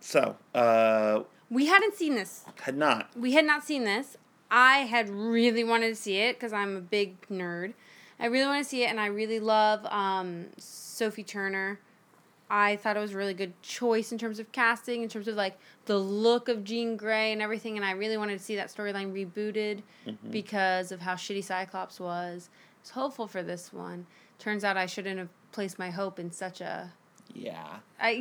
So, we hadn't seen this. Had not. We had not seen this. I had really wanted to see it because I'm a big nerd. I really want to see it, and I really love Sophie Turner. I thought it was a really good choice in terms of casting, in terms of, like, the look of Jean Grey and everything, and I really wanted to see that storyline rebooted because of how shitty Cyclops was. I was hopeful for this one. Turns out I shouldn't have placed my hope in such a... Yeah. I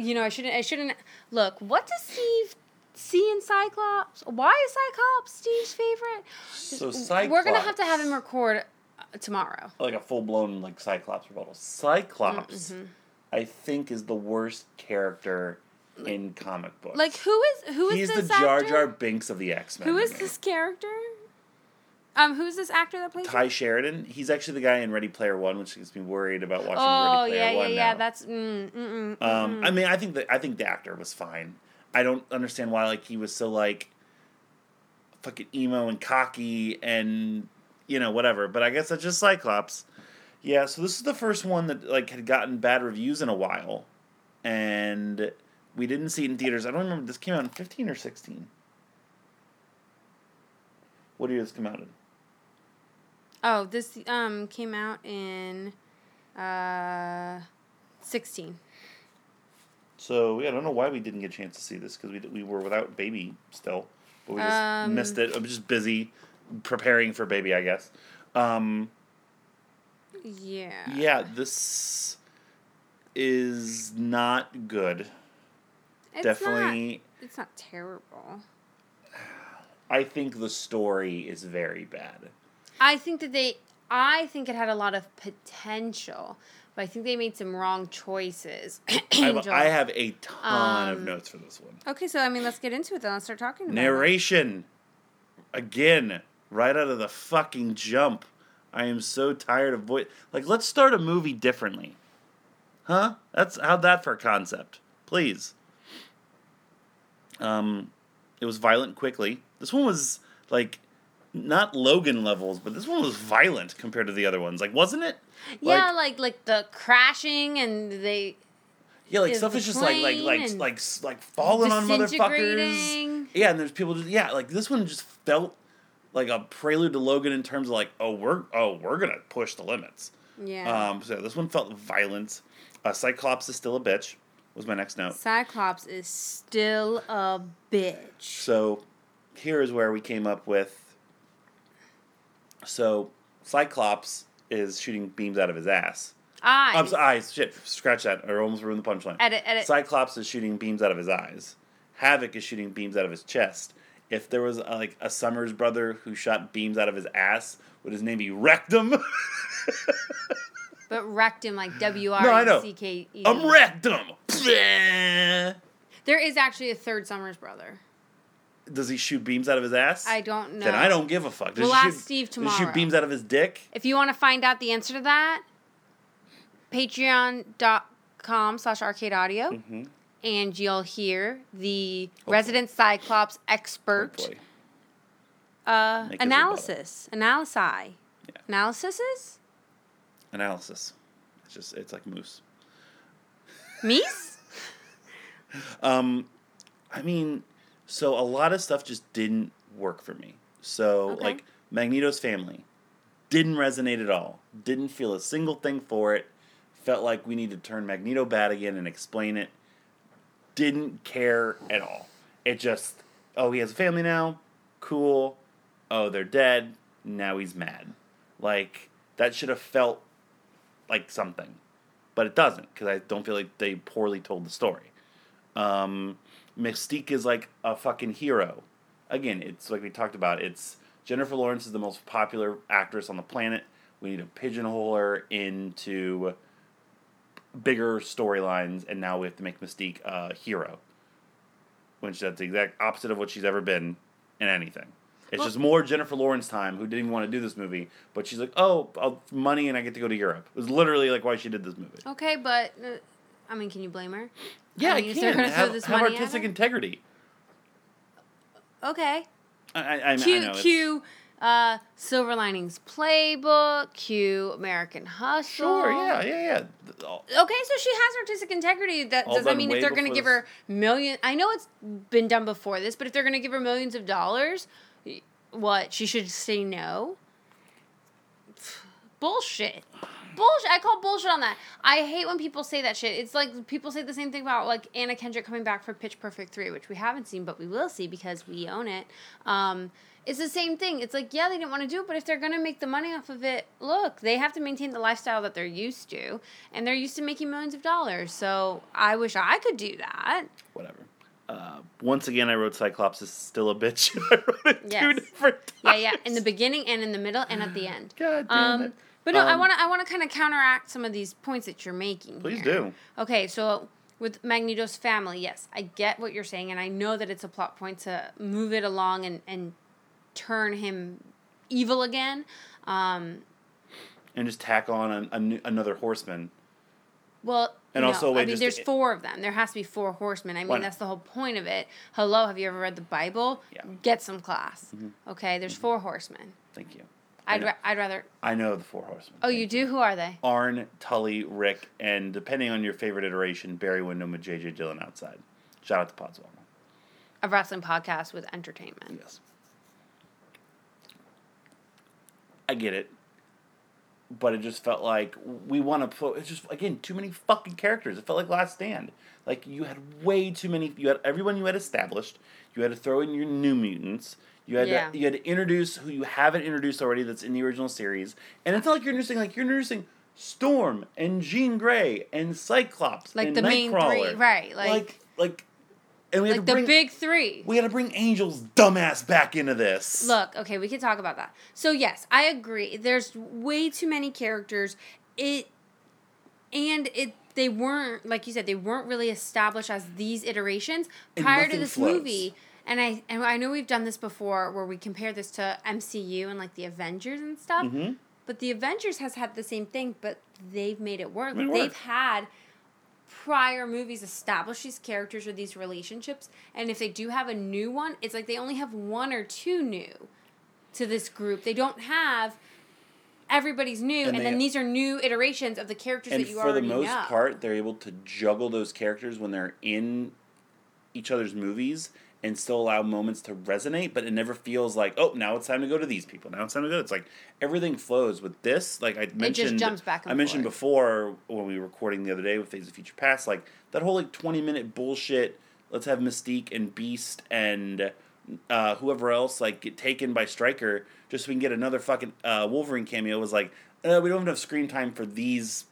shouldn't. Look, what does Steve see in Cyclops? Why is Cyclops Steve's favorite? So Cyclops. We're going to have him record tomorrow. Like a full-blown like Cyclops rebuttal. Cyclops, I think, is the worst character in comic books. Like, who is this actor? He's the Jar Jar Binks of the X-Men. Who is this character? Who's this actor that plays Ty him? Sheridan. He's actually the guy in Ready Player One, which gets me worried about watching Ready Player One now. That's I mean, I think the actor was fine. I don't understand why he was so fucking emo and cocky and whatever. But I guess that's just Cyclops. Yeah. So this is the first one that had gotten bad reviews in a while, and we didn't see it in theaters. I don't remember. This came out in 15 or 16. What year did this come out in? Oh, this came out in 16. So, yeah, I don't know why we didn't get a chance to see this, because we were without Baby still. But we just missed it. I was just busy preparing for Baby, I guess. Yeah, this is not good. It's not terrible. I think the story is very bad. I think it had a lot of potential, but I think they made some wrong choices. I have a ton of notes for this one. Okay, so, let's get into it then. Let's start talking about narration. It. Again, right out of the fucking jump. I am so tired of voice. Let's start a movie differently. Huh? How'd that for a concept? Please. It was violent quickly. This one was, not Logan levels, but this one was violent compared to the other ones. Wasn't it? Yeah, like the crashing and they... Yeah, stuff is just like falling on motherfuckers. Yeah, and there's people just... Yeah, this one just felt like a prelude to Logan in terms of, we're gonna push the limits. Yeah. So this one felt violent. Cyclops is still a bitch, was my next note. Cyclops is still a bitch. So... Here is where we came up with... So, Cyclops is shooting beams out of his ass. Eyes. Shit, scratch that. I almost ruined the punchline. Edit. Cyclops is shooting beams out of his eyes. Havoc is shooting beams out of his chest. If there was, a Summers brother who shot beams out of his ass, would his name be Rectum? But Rectum, Wreckedum. I'm Rectum! There is actually a third Summers brother. Does he shoot beams out of his ass? I don't know. Then I don't give a fuck. We'll ask Steve tomorrow. Does he shoot beams out of his dick? If you want to find out the answer to that, patreon.com/arcadeaudio, mm-hmm. and you'll hear the resident Cyclops expert analysis. It's just moose. Meese? So a lot of stuff just didn't work for me. So, Magneto's family didn't resonate at all. Didn't feel a single thing for it. Felt like we need to turn Magneto bad again and explain it. Didn't care at all. It just, he has a family now. Cool. Oh, they're dead. Now he's mad. That should have felt like something. But it doesn't, because I don't feel like they poorly told the story. Mystique is a fucking hero. Again, it's we talked about. It's Jennifer Lawrence is the most popular actress on the planet. We need to pigeonhole her into bigger storylines, and now we have to make Mystique a hero. Which that's the exact opposite of what she's ever been in anything. It's just more Jennifer Lawrence time, who didn't even want to do this movie, but she's money and I get to go to Europe. It was literally why she did this movie. Okay, but... can you blame her? Yeah, I can. Have artistic integrity. Okay. I know, Silver Linings Playbook, cue American Hustle. Sure, yeah. Okay, so she has artistic integrity. That doesn't mean if they're going to give her millions... I know it's been done before this, but if they're going to give her millions of dollars, what, she should say no? Bullshit. I call bullshit on that. I hate when people say that shit. It's people say the same thing about Anna Kendrick coming back for Pitch Perfect 3, which we haven't seen, but we will see because we own it. It's the same thing. It's they didn't want to do it, but if they're going to make the money off of it, look, they have to maintain the lifestyle that they're used to, and they're used to making millions of dollars. So I wish I could do that. Whatever. Once again, I wrote Cyclops is still a bitch. I wrote it two different times. Yeah. In the beginning and in the middle and at the end. God damn it. But no, I want to kind of counteract some of these points that you're making. Please do. Okay, so With Magneto's family, yes, I get what you're saying, and I know that it's a plot point to move it along and turn him evil again. And just tack on another horseman. Well, and no, also there's four of them. There has to be four horsemen. I mean, that's the whole point of it. Hello, have you ever read the Bible? Yeah. Get some class. Mm-hmm. Okay, there's four horsemen. Thank you. I'd rather... I know the four horsemen. Oh, you do? Who are they? Arn, Tully, Rick, and depending on your favorite iteration, Barry Windham with J.J. Dillon outside. Shout out to Podswoggle. A wrestling podcast with entertainment. Yes. I get it. But it just felt like we want to put... It's just, again, too many fucking characters. It felt like Last Stand. Like, you had way too many... You had everyone you had established. You had to throw in your New Mutants... You had to introduce who you haven't introduced already that's in the original series. And it's not like you're introducing... Like, you're introducing Storm and Jean Grey and Cyclops and Nightcrawler. Like, the main three, right. And we had to bring, the big three. We had to bring Angel's dumbass back into this. Look, okay, we can talk about that. So, yes, I agree. There's way too many characters. They weren't... Like you said, they weren't really established as these iterations prior to this movie... And I know we've done this before where we compare this to MCU and, like, the Avengers and stuff. Mm-hmm. But the Avengers has had the same thing, but they've made it work. They've had prior movies establish these characters or these relationships. And if they do have a new one, it's like they only have one or two new to this group. They don't have... Everybody's new, and then these are new iterations of the characters that you already know. And for the most part, they're able to juggle those characters when they're in each other's movies... And still allow moments to resonate, but it never feels like, oh, now it's time to go to these people. Now it's time to go. It's like everything flows with this. Like I mentioned, it just jumps back and forth. I mentioned before when we were recording the other day with Days of Future Past, like that whole 20-minute bullshit. Let's have Mystique and Beast and whoever else like get taken by Stryker just so we can get another fucking Wolverine cameo. Was like we don't have enough screen time for these.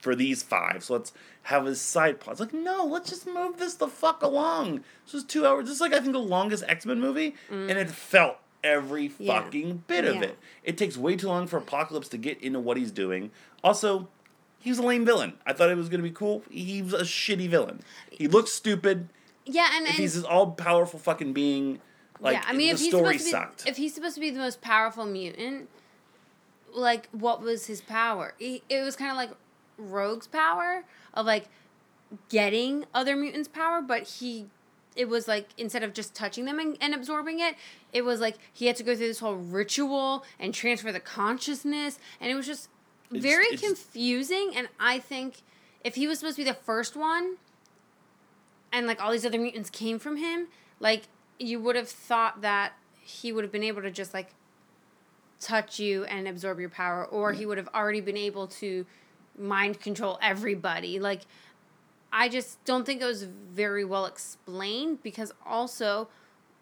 For these five, so let's have his side pods. Like, no, let's just move this the fuck along. This was 2 hours. This is like I think the longest X-Men movie, and it felt every fucking bit of it. It takes way too long for Apocalypse to get into what he's doing. Also, he was a lame villain. I thought it was gonna be cool. He was a shitty villain. He looks stupid. Yeah, and he's this all-powerful fucking being. Like, yeah, I mean, if he's supposed to be the most powerful mutant, like, what was his power? It was kind of like. Rogue's power of like getting other mutants' power, but it was like instead of just touching them and absorbing it, it was like he had to go through this whole ritual and transfer the consciousness, and it was just very confusing. And I think if he was supposed to be the first one, and like all these other mutants came from him, like you would have thought that he would have been able to just like touch you and absorb your power, or he would have already been able to. Mind control everybody. Like, I just don't think it was very well explained because also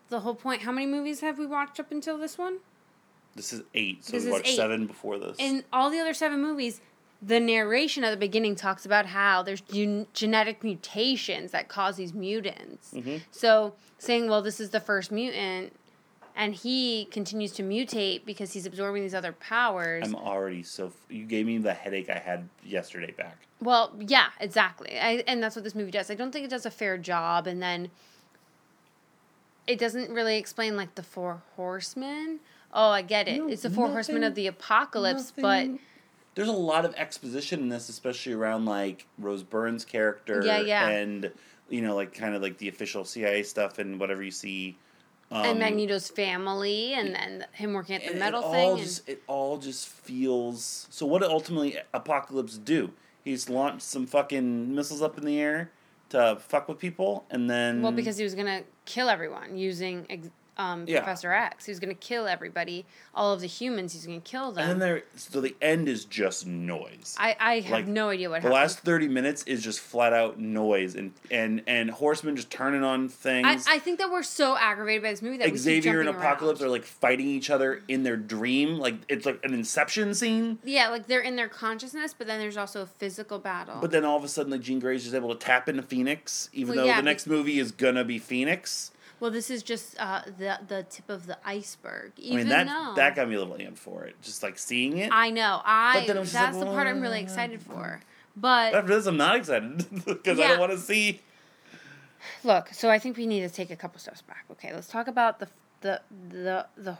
the whole point, how many movies have we watched up until this one? This is 8, so we watched 7 before this. In all the other 7 movies, the narration at the beginning talks about how there's genetic mutations that cause these mutants. Mm-hmm. So saying, well, this is the first mutant... And he continues to mutate because he's absorbing these other powers. I'm already you gave me the headache I had yesterday back. Well, yeah, exactly. And that's what this movie does. I don't think it does a fair job. And then it doesn't really explain, like, the four horsemen. Oh, I get it. No, it's the four horsemen of the apocalypse, but... There's a lot of exposition in this, especially around, like, Rose Byrne's character. Yeah. And, you know, like, kind of like the official CIA stuff and whatever you see... and Magneto's family, and then him working at the metal thing. It all just feels... So what did ultimately Apocalypse do? He's launched some fucking missiles up in the air to fuck with people, and then... Well, because he was going to kill everyone using Professor X. He was going to kill everybody. All of the humans, he's going to kill them. And then so the end is just noise. I have no idea what happened. The last 30 minutes is just flat-out noise and horsemen just turning on things. I think that we're so aggravated by this movie that Xavier we keep jumping and Apocalypse around. Are, like, fighting each other in their dream. Like, it's like an Inception scene. Yeah, like, they're in their consciousness, but then there's also a physical battle. But then all of a sudden, like, Jean Grey's just able to tap into Phoenix, even though the next movie is gonna be Phoenix. Well, this is just the tip of the iceberg. That got me a little in for it. Just, like, seeing it. I know. But then that's the part I'm really excited for. But after this, I'm not excited because I don't want to see. Look, so I think we need to take a couple steps back. Okay, let's talk about the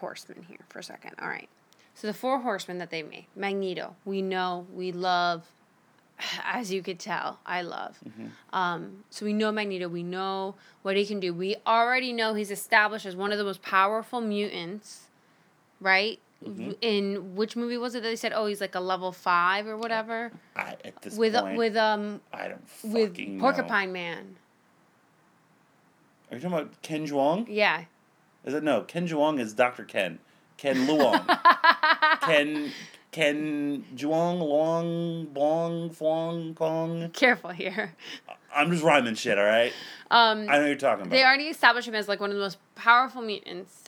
horsemen here for a second. All right. So the four horsemen that they made. Magneto, we know, we love, as you could tell, I love. Mm-hmm. So we know Magneto. We know what he can do. We already know he's established as one of the most powerful mutants, right? Mm-hmm. In which movie was it that they said, oh, he's like a level 5 or whatever? I don't fucking know. With Porcupine Man. Are you talking about Ken Zhuang? Yeah. Is it? No, Ken Zhuang is Dr. Ken. Ken Luong. Ken Zhuang, Luong, Bong, Fuang, Kong. Careful here. I'm just rhyming shit, all right? I know what you're talking about. They already established him as like one of the most powerful mutants.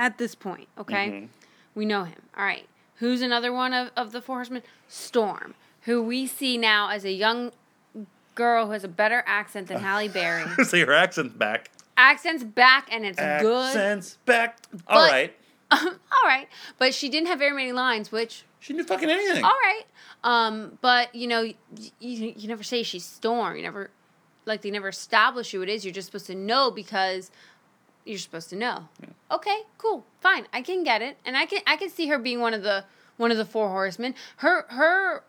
At this point, okay? Mm-hmm. We know him. All right. Who's another one of the four horsemen? Storm, who we see now as a young girl who has a better accent than Halle Berry. So your accent's back. Accent's back, and it's good. Accent's back. All right. But she didn't have very many lines, which... She didn't do fucking anything. All right. But, you know, you never say she's Storm. You never... Like, they never establish who it is. You're just supposed to know because... You're supposed to know. Yeah. Okay, cool, fine. I can get it, and I can see her being one of the four horsemen. Her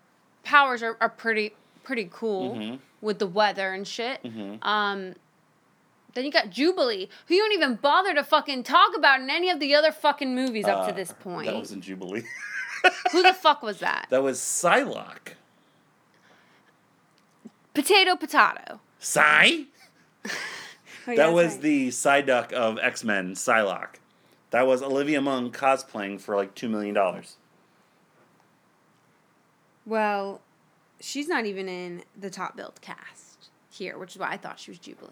powers are pretty cool mm-hmm. with the weather and shit. Mm-hmm. Then you got Jubilee, who you don't even bother to fucking talk about in any of the other fucking movies up to this point. That wasn't Jubilee. Who the fuck was that? That was Psylocke. Potato. Psy. Oh, that was right. The Psyduck of X-Men, Psylocke. That was Olivia Munn cosplaying for like $2 million. Well, she's not even in the top-billed cast here, which is why I thought she was Jubilee.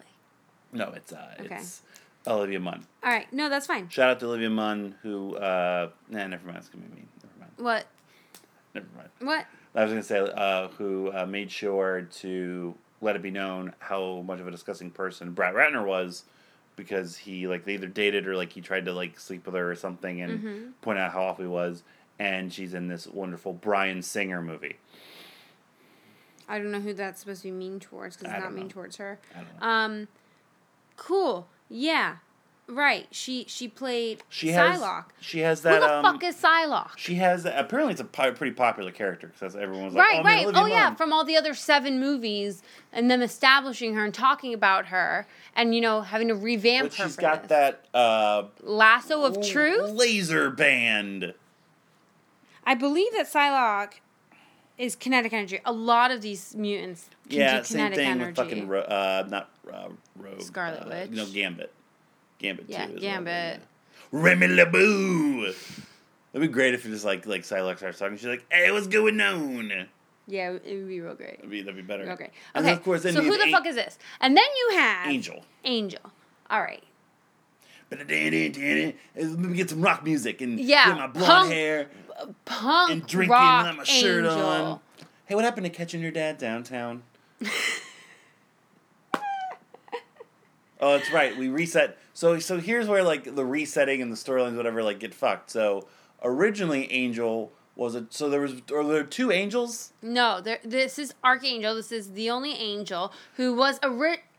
No, it's Olivia Munn. All right. No, that's fine. Shout out to Olivia Munn, who... never mind. It's going to be mean. Never mind. What? Never mind. What? I was going to say who made sure to... let it be known how much of a disgusting person Brett Ratner was, because he they either dated or he tried to sleep with her or something and mm-hmm. point out how awful he was. And she's in this wonderful Bryan Singer movie. I don't know who that's supposed to be mean towards, because it's not mean towards her. I don't know. Cool. Yeah. Right. She played Psylocke. She has that... Who the fuck is Psylocke? She has... Apparently it's a pretty popular character, because everyone was like, right. Oh, yeah, from all the other 7 movies, and them establishing her and talking about her, and, having to revamp her. She's got that... Lasso of Truth? Laser band. I believe that Psylocke is kinetic energy. A lot of these mutants can do kinetic energy. Yeah, same thing with fucking... Rogue. Scarlet Witch. Gambit. Gambit too. Yeah, Gambit. Remy LeBoo. That'd be great if it was like Psylocke starts talking. She's like, "Hey, what's going on?" Yeah, it would be real great. That'd be better. Okay. Okay. And then, of course, so who the fuck is this? And then you have Angel. All right. Let me get some rock music and get my blonde hair, punk and drinking, rock and let my shirt Angel. On. Hey, what happened to catching your dad downtown? Oh, that's right. We reset. So here's where the resetting and the storylines, whatever, get fucked. So originally, Angel was a. So there was. Are there 2 angels? No, this is Archangel. This is the only angel who was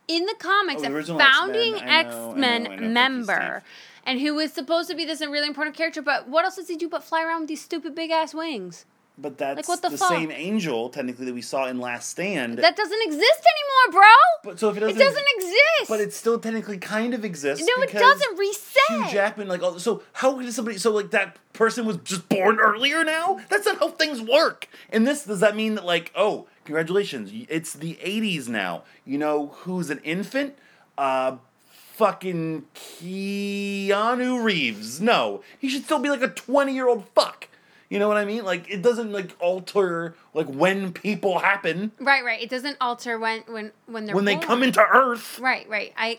in the comics a founding X-Men member, and who was supposed to be this really important character. But what else does he do but fly around with these stupid big ass wings? But that's the same angel, technically, that we saw in Last Stand. That doesn't exist anymore, bro! But, so if it doesn't exist! But it still technically kind of exists. No, it doesn't reset! Hugh Jackman, so how did somebody... So, that person was just born earlier now? That's not how things work! And this, does that mean that, congratulations, it's the 80s now. You know who's an infant? Fucking Keanu Reeves. No, he should still be, a 20-year-old fuck. You know what I mean? It doesn't, alter, when people happen. Right. It doesn't alter when they're born. When they come into Earth. Right.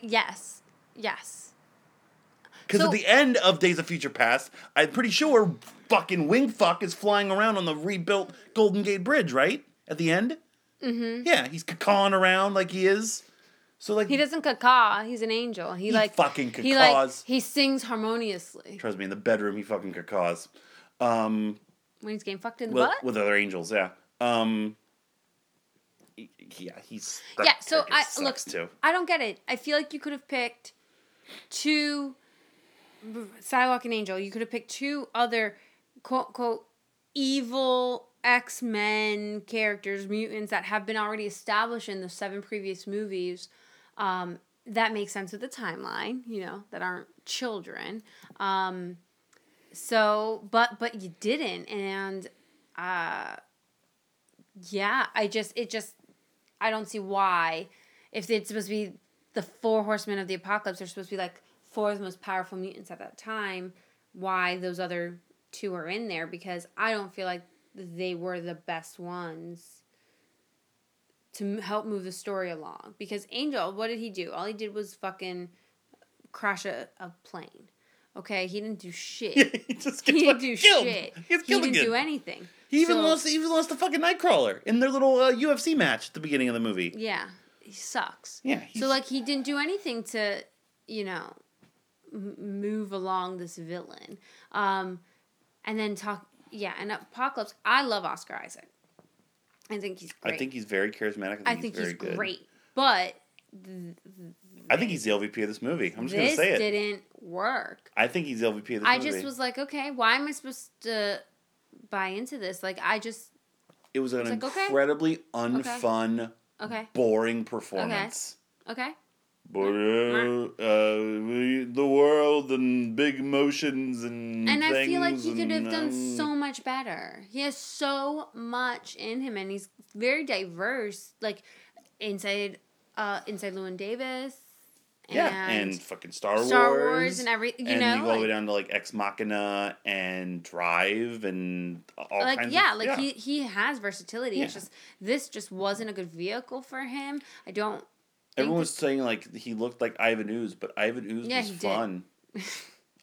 Yes. Because at the end of Days of Future Past, I'm pretty sure fucking Wingfuck is flying around on the rebuilt Golden Gate Bridge, right? At the end? Mm-hmm. Yeah, he's cacawing around like he is. So he doesn't cacaw. He's an angel. He fucking cacaws. He sings harmoniously. Trust me, in the bedroom he fucking cacaws. When he's getting fucked in the butt? With other angels, yeah. So I look. Too. I don't get it. I feel like you could have picked two, Psylocke and Angel. You could have picked two other quote unquote evil X-Men characters, mutants that have been already established in the 7 previous movies. That makes sense with the timeline, you know, that aren't children. But you didn't, and I don't see why. If it's supposed to be the 4 horsemen of the apocalypse, they're supposed to be like 4 of the most powerful mutants at that time, why those other 2 are in there, because I don't feel like they were the best ones to help move the story along. Because Angel, what did he do? All he did was fucking crash a plane. Okay, he didn't do shit. Yeah, he didn't do shit. He didn't do anything. He even lost the fucking Nightcrawler in their little UFC match at the beginning of the movie. Yeah, he sucks. Yeah. He didn't do anything to, you know, move along this villain. And Apocalypse, I love Oscar Isaac. I think he's great. I think he's very charismatic. I think he's great. But I think he's the LVP of this movie. I'm just going to say it. This didn't work. I think he's the LVP of this movie. I just was like, okay, why am I supposed to buy into this? Like, I just... It was an incredibly unfun, boring performance. Okay. The world and big emotions and things. I feel like he could have done so much better. He has so much in him, and he's very diverse. Like, inside Llewyn Davis. And fucking Star Wars and everything. You know, you go all the way down to like Ex Machina and Drive and all kinds. He has versatility. Yeah. It's just this wasn't a good vehicle for him. I don't. Everyone was saying, like, he looked like Ivan Ooze, but Ivan Ooze was fun.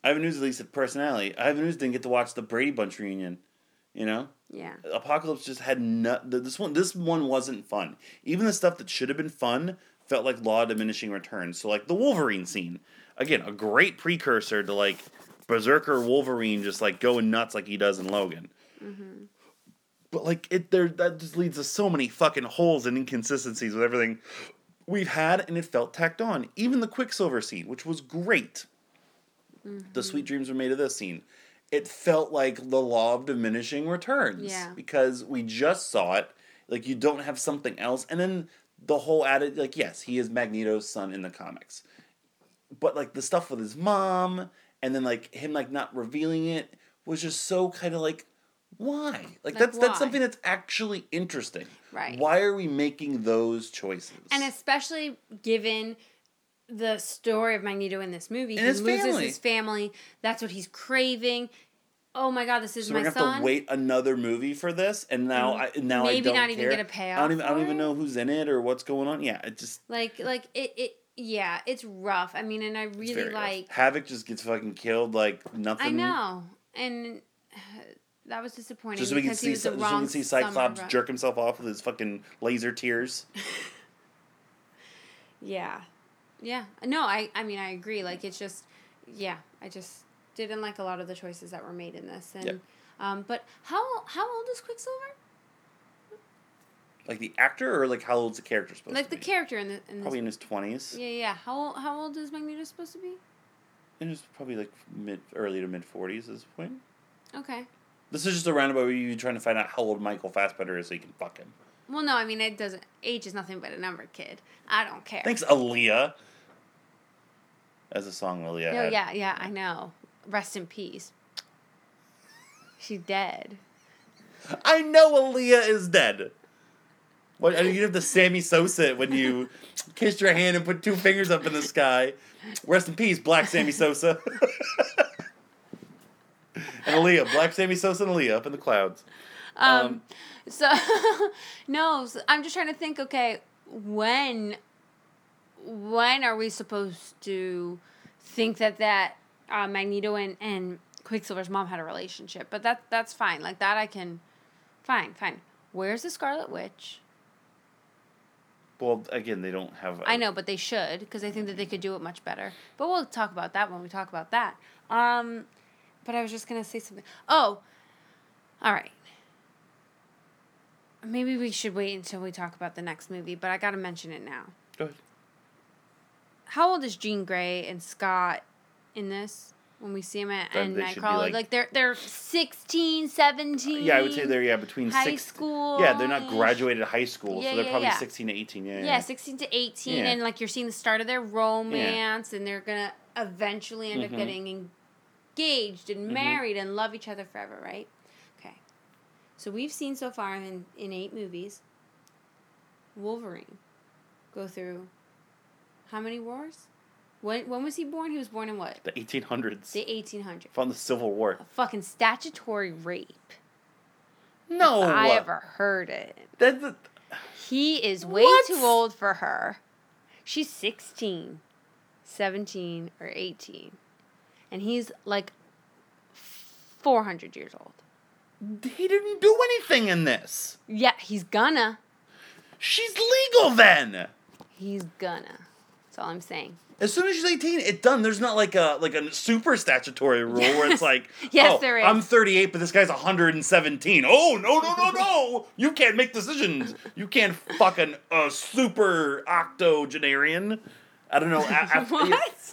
Ivan Ooze at least had personality. Ivan Ooze didn't get to watch the Brady Bunch reunion, you know? Yeah. Apocalypse just had this one wasn't fun. Even the stuff that should have been fun felt like law of diminishing returns. So, like, the Wolverine scene. Again, a great precursor to, like, Berserker Wolverine just, like, going nuts like he does in Logan. Mm-hmm. But, like, that just leads to so many fucking holes and inconsistencies with everything we've had, and it felt tacked on. Even the Quicksilver scene, which was great. Mm-hmm. The Sweet Dreams Were Made of This scene. It felt like the law of diminishing returns. Yeah. Because we just saw it. Like, you don't have something else. And then the whole added, like, yes, he is Magneto's son in the comics. But, like, the stuff with his mom, and then, like, him, like, not revealing it, was just so kind of, like, why? That's something that's actually interesting. Right. Why are we making those choices? And especially given the story of Magneto in this movie. And he loses his family. That's what he's craving. Oh my God, this is my son. So we're going to have to wait another movie for this? And now I don't care. Maybe not even get a payoff. I don't even know who's in it or what's going on. Yeah, it just... Yeah, it's rough. I mean, and I really like... Rough. Havoc just gets fucking killed like nothing. I know. And... that was disappointing. Just so we can see Cyclops jerk himself off with his fucking laser tears. Yeah. No, I mean, I agree. Like, it's just... Yeah, I just didn't like a lot of the choices that were made in this. And yep. But how old is Quicksilver? Like the actor, or like how old is the character supposed to be? Like the character in this... Probably in his 20s. Yeah. How old is Magneto supposed to be? It was probably like early to mid-40s at this point. Okay. This is just a roundabout where you're trying to find out how old Michael Fassbender is so you can fuck him. Well, no, I mean, it doesn't. Age is nothing but a number, kid. I don't care. Thanks, Aaliyah. As a song, Aaliyah. No, yeah, I know. Rest in peace. She's dead. I know Aaliyah is dead. What? I mean, you have the Sammy Sosa when you kissed your hand and put 2 fingers up in the sky. Rest in peace, Black Sammy Sosa. And Aaliyah, Black Sammy Sosa and Aaliyah up in the clouds. So I'm just trying to think, okay, when are we supposed to think that Magneto and Quicksilver's mom had a relationship? But that's fine. Like, that I can... Fine. Where's the Scarlet Witch? Well, again, they don't have... I know, but they should, because I think that they could do it much better. But we'll talk about that when we talk about that. But I was just going to say something. Oh, all right. Maybe we should wait until we talk about the next movie, but I gotta mention it now. Go ahead. How old is Jean Grey and Scott in this when we see him at Nightcrawler? Like they're 16, 17. Yeah, I would say they're between high school. Yeah, they're not graduated high school, so they're probably 16 to 18. Yeah, 16 to 18, and like you're seeing the start of their romance, and they're gonna eventually end up getting engaged and married and love each other forever, right? So we've seen so far in 8 movies, Wolverine go through how many wars? When was he born? He was born in what? The 1800s. The 1800s. From the Civil War. A fucking statutory rape. No. If I ever heard it. He is way too old for her. She's 16, 17, or 18. And he's like 400 years old. He didn't do anything in this. Yeah, he's gonna. She's legal then. He's gonna. That's all I'm saying. As soon as she's 18, it's done. There's not like a super statutory rule where it's like, there is. I'm 38, but this guy's 117. Oh, no. You can't make decisions. You can't fuck a super octogenarian. I don't know.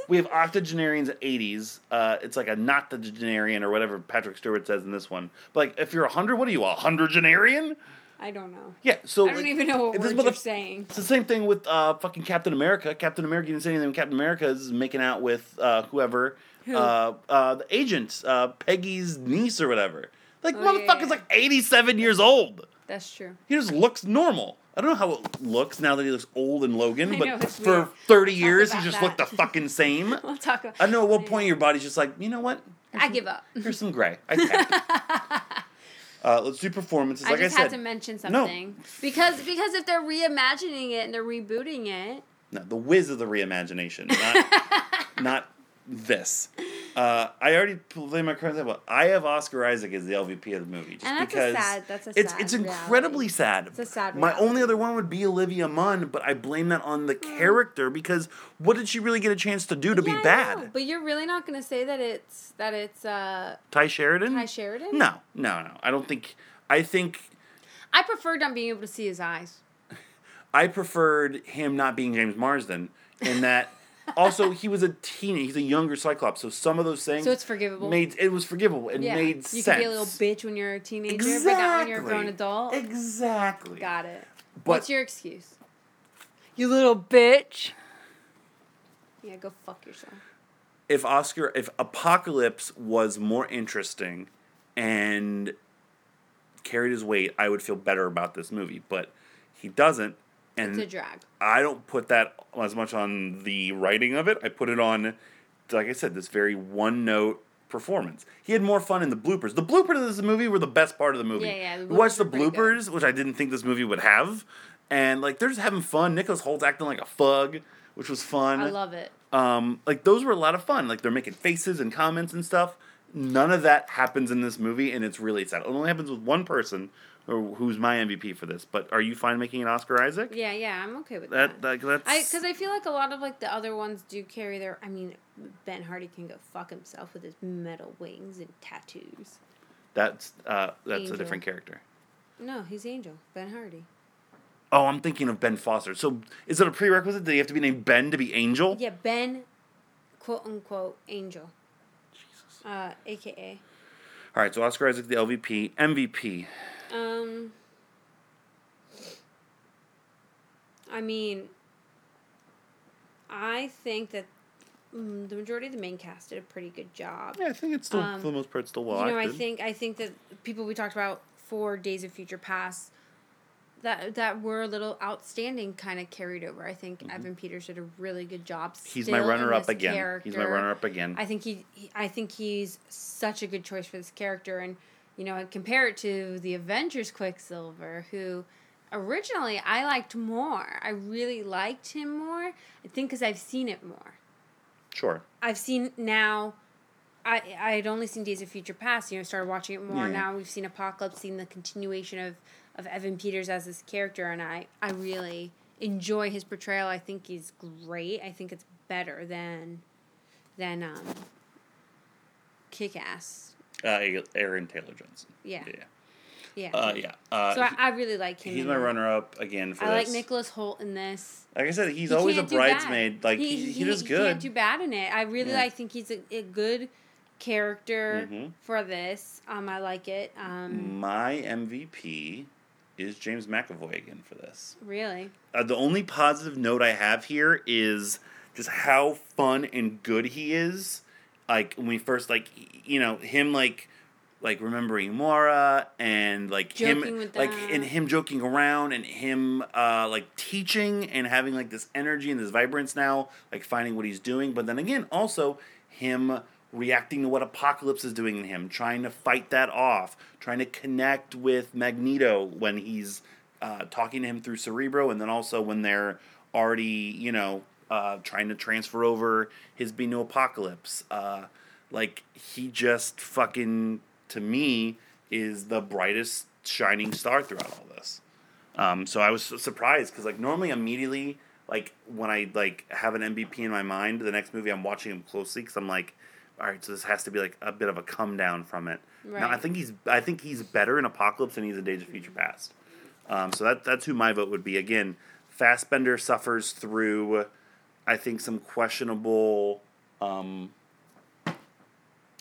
We have octogenarians at 80s. It's like a notogenarian or whatever Patrick Stewart says in this one. But like, if you're 100, what are you, a hundregenarian? I don't know. Yeah, so... I don't even know what words you're saying. It's the same thing with fucking Captain America. Captain America didn't say anything. Captain America is making out with whoever. Who? The agent, Peggy's niece or whatever. Like, motherfucker's like 87 years old. That's true. He just looks normal. I don't know how it looks now that he looks old and Logan, but for 30 years, he just looked the fucking same. We'll talk about that. I don't know at what point your body's just like, you know what? I give up. Here's some gray. I tap. Let's do performances. Like I just had to mention something. No. Because if they're reimagining it and they're rebooting it. No, The Wiz is the reimagination, not this. I already played my current table. I have Oscar Isaac as the LVP of the movie, just because it's incredibly sad. It's a sad reality. My only other one would be Olivia Munn, but I blame that on the character because what did she really get a chance to do to be bad? No, but you're really not going to say that it's Ty Sheridan? Ty Sheridan? No. I preferred not being able to see his eyes. I preferred him not being James Marsden in that. Also, he was a teenager. He's a younger Cyclops. So some of those things... So it's forgivable. It was forgivable. It made sense. You can be a little bitch when you're a teenager, but not when you're a grown adult. Exactly. Got it. But what's your excuse? You little bitch. Yeah, go fuck yourself. If Apocalypse was more interesting and carried his weight, I would feel better about this movie. But he doesn't. And it's a drag. I don't put that as much on the writing of it. I put it on, like I said, this very one-note performance. He had more fun in the bloopers. The bloopers of this movie were the best part of the movie. Yeah. We watched the bloopers, which I didn't think this movie would have. And, like, they're just having fun. Nicholas Holt's acting like a thug, which was fun. I love it. Like, those were a lot of fun. Like, they're making faces and comments and stuff. None of that happens in this movie, and it's really sad. It only happens with one person, who's my MVP for this. But are you fine making an Oscar Isaac? Yeah, I'm okay with that. Because I feel like a lot of like the other ones do carry their... I mean, Ben Hardy can go fuck himself with his metal wings and tattoos. That's Angel. A different character. No, he's Angel. Ben Hardy. Oh, I'm thinking of Ben Foster. So is it a prerequisite that you have to be named Ben to be Angel? Yeah, Ben, quote-unquote, Angel. Jesus. A.K.A. All right, so Oscar Isaac, the LVP. MVP. I mean, I think that the majority of the main cast did a pretty good job. Yeah, I think it's still, for the most part, still well acted. You know, I think that people we talked about for Days of Future Past that were a little outstanding kind of carried over. I think Evan Peters did a really good job. He's my runner-up again. I think he's such a good choice for this character, and you know, I compare it to the Avengers Quicksilver, who originally I liked more. I really liked him more, I think, because I've seen it more. Sure. I've seen now, I had only seen Days of Future Past, you know, started watching it more. Yeah. Now we've seen Apocalypse, seen the continuation of Evan Peters as this character, and I really enjoy his portrayal. I think he's great. I think it's better than Kick-Ass. Aaron Taylor Johnson. Yeah. Yeah. So I really like him. He's my runner-up again for this. I like Nicholas Holt in this. Like I said, he's always a bridesmaid. Bad. Like he does good. He can't do bad in it. I really think he's a good character for this. I like it. My MVP is James McAvoy again for this. Really? The only positive note I have here is just how fun and good he is. Like, when we first, like, you know, him, like remembering Mara and, like, joking him, with like, them. And him joking around and him, like, teaching and having, like, this energy and this vibrance now, like, finding what he's doing. But then again, also him reacting to what Apocalypse is doing to him, trying to fight that off, trying to connect with Magneto when he's talking to him through Cerebro, and then also when they're already, you know, trying to transfer over his being to Apocalypse. Like, he just fucking, to me, is the brightest shining star throughout all this. So I was surprised, because, like, normally immediately, like, when I, like, have an MVP in my mind, the next movie I'm watching him closely, because I'm like, all right, so this has to be like a bit of a come down from it. Right. Now I think he's better in Apocalypse than he's in Days of Future Past. So that's who my vote would be. Again, Fassbender suffers through, I think, some questionable. I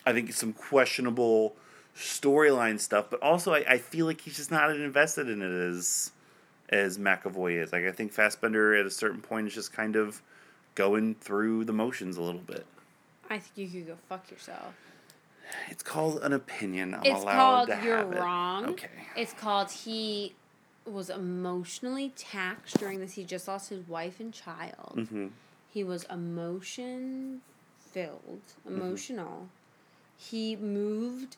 think some questionable storyline stuff, but also I feel like he's just not as invested in it as McAvoy is. Like, I think Fassbender at a certain point is just kind of going through the motions a little bit. I think you could go fuck yourself. It's called an opinion. It's allowed to have it. It's called you're wrong. Okay. It's called he was emotionally taxed during this. He just lost his wife and child. Mm-hmm. He was emotional. Mm-hmm. He moved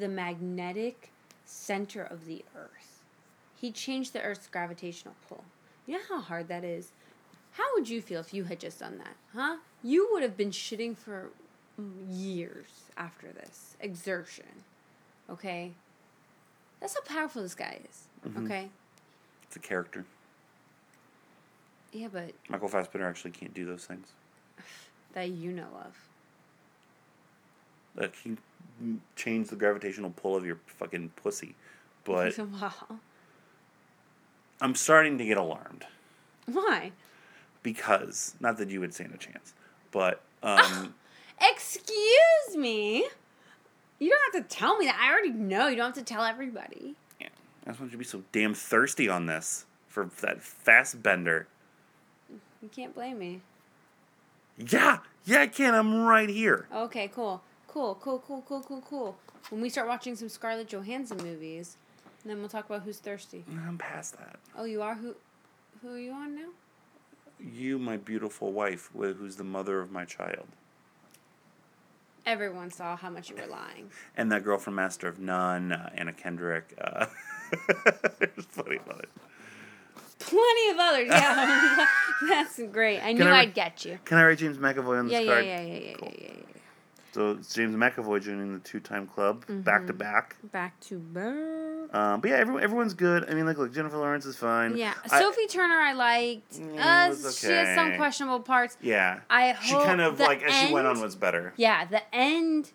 the magnetic center of the Earth. He changed the Earth's gravitational pull. You know how hard that is? How would you feel if you had just done that, huh? You would have been shitting for years after this exertion, okay? That's how powerful this guy is, okay? It's a character. Yeah, but... Michael Fassbender actually can't do those things. That you know of. That he changed the gravitational pull of your fucking pussy, but... Wow. I'm starting to get alarmed. Why? Because, not that you would stand a chance, but... excuse me? You don't have to tell me that. I already know. You don't have to tell everybody. Yeah. I just want you to be so damn thirsty on this for that Fassbender. You can't blame me. Yeah. Yeah, I can. I'm right here. Okay, cool. When we start watching some Scarlett Johansson movies, then we'll talk about who's thirsty. I'm past that. Oh, you are? Who are you on now? You, my beautiful wife, who's the mother of my child. Everyone saw how much you were lying. And that girl from Master of None, Anna Kendrick. There's plenty of others. Plenty of others, yeah. That's great. I knew I'd get you. Can I write James McAvoy on this card? Yeah. So it's James McAvoy joining the two-time club, back to back. But yeah, everyone's good. I mean, look, Jennifer Lawrence is fine. Yeah, Sophie Turner I liked. She has some questionable parts. Yeah, I hope she kind of like end, as she went on was better. Yeah, the end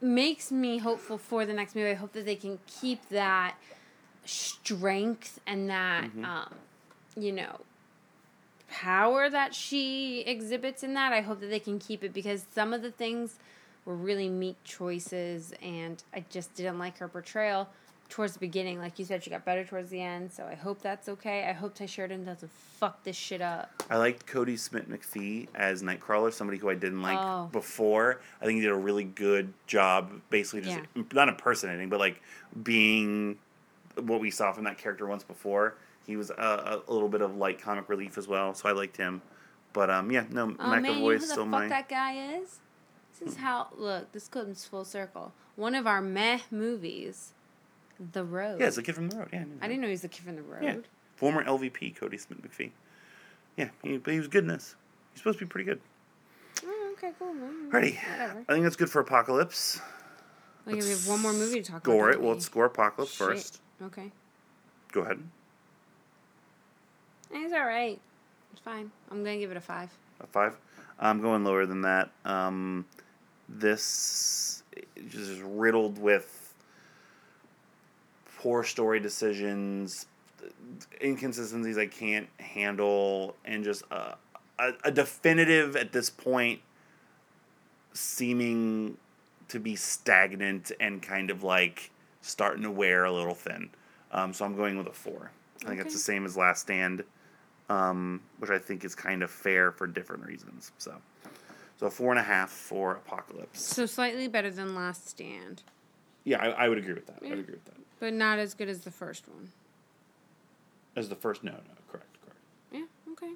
makes me hopeful for the next movie. I hope that they can keep that strength and that you know, power that she exhibits in that. I hope that they can keep it, because some of the things were really meek choices, and I just didn't like her portrayal towards the beginning. Like you said, she got better towards the end, so I hope that's okay. I hope Ty Sheridan doesn't fuck this shit up. I liked Cody Smith-McPhee as Nightcrawler, somebody who I didn't like before. I think he did a really good job, basically just, not impersonating, but like being what we saw from that character once before. He was a little bit of light comic relief as well, so I liked him. But, McAvoy is still mine. You know who the fuck that guy is? This is how, look, this comes full circle. One of our meh movies, The Road. Yeah, it's the kid from The Road. Yeah, I didn't know he was the kid from The Road. Yeah. Former LVP, Cody Smith-McPhee. Yeah, but he was good in this. He's supposed to be pretty good. Oh, okay, cool. Alrighty. Whatever. I think that's good for Apocalypse. Well, we have one more movie to talk about. Score it. Well, let's score Apocalypse first. Okay. Go ahead. It's all right. It's fine. I'm going to give it a 5. A 5? I'm going lower than that. This is riddled with poor story decisions, inconsistencies I can't handle, and just a definitive, at this point, seeming to be stagnant and kind of like starting to wear a little thin. So I'm going with a 4. I think it's the same as Last Stand, which I think is kind of fair for different reasons. So 4.5 for Apocalypse. So slightly better than Last Stand. Yeah, I would agree with that. Yeah. I would agree with that. But not as good as the first one. As the first, no, correct. Yeah, okay.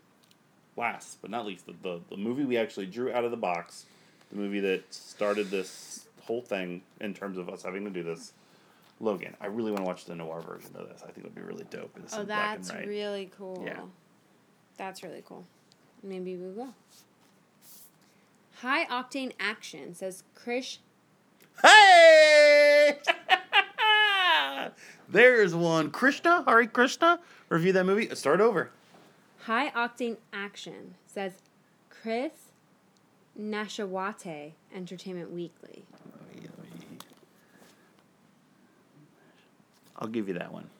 Last but not least, the movie we actually drew out of the box, the movie that started this whole thing in terms of us having to do this, Logan. I really want to watch the noir version of this. I think it would be really dope. Oh, that's really cool. Yeah. That's really cool. Maybe we will. High Octane Action, says Krish. Hey! There's one. Krishna, Hare Krishna. Review that movie. Start over. High Octane Action, says Chris Nashawate, Entertainment Weekly. I'll give you that one.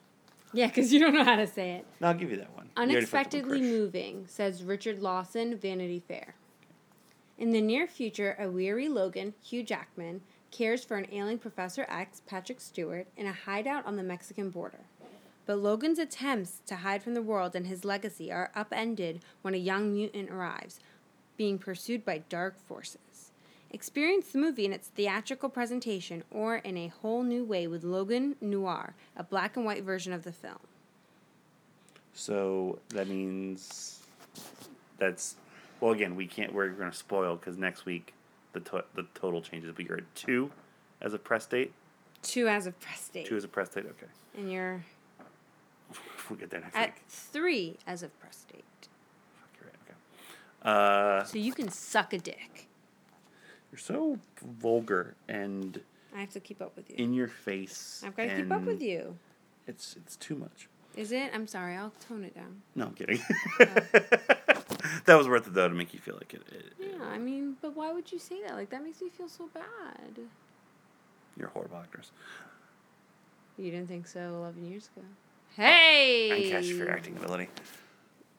Yeah, because you don't know how to say it. No, I'll give you that one. Unexpectedly Moving, says Richard Lawson, Vanity Fair. In the near future, a weary Logan, Hugh Jackman, cares for an ailing Professor X, Patrick Stewart, in a hideout on the Mexican border. But Logan's attempts to hide from the world and his legacy are upended when a young mutant arrives, being pursued by dark forces. Experience the movie in its theatrical presentation or in a whole new way with Logan Noir, a black and white version of the film. So that means that's... Well, again, we can't... We're going to spoil because next week the total changes. But you're at 2 as a press date? 2 as a press date. 2 as a press date, okay. And you're... We'll get there next week. At 3 as a press date. Fuck, you're right, okay. So you can suck a dick. You're so vulgar and... I have to keep up with you. In your face. I've got to keep up with you. It's too much. Is it? I'm sorry. I'll tone it down. No, I'm kidding. That was worth it, though, to make you feel like it. Yeah, I mean, but why would you say that? Like, that makes me feel so bad. You're horrible actors. You didn't think so 11 years ago. Hey! I'm cashed for your acting ability.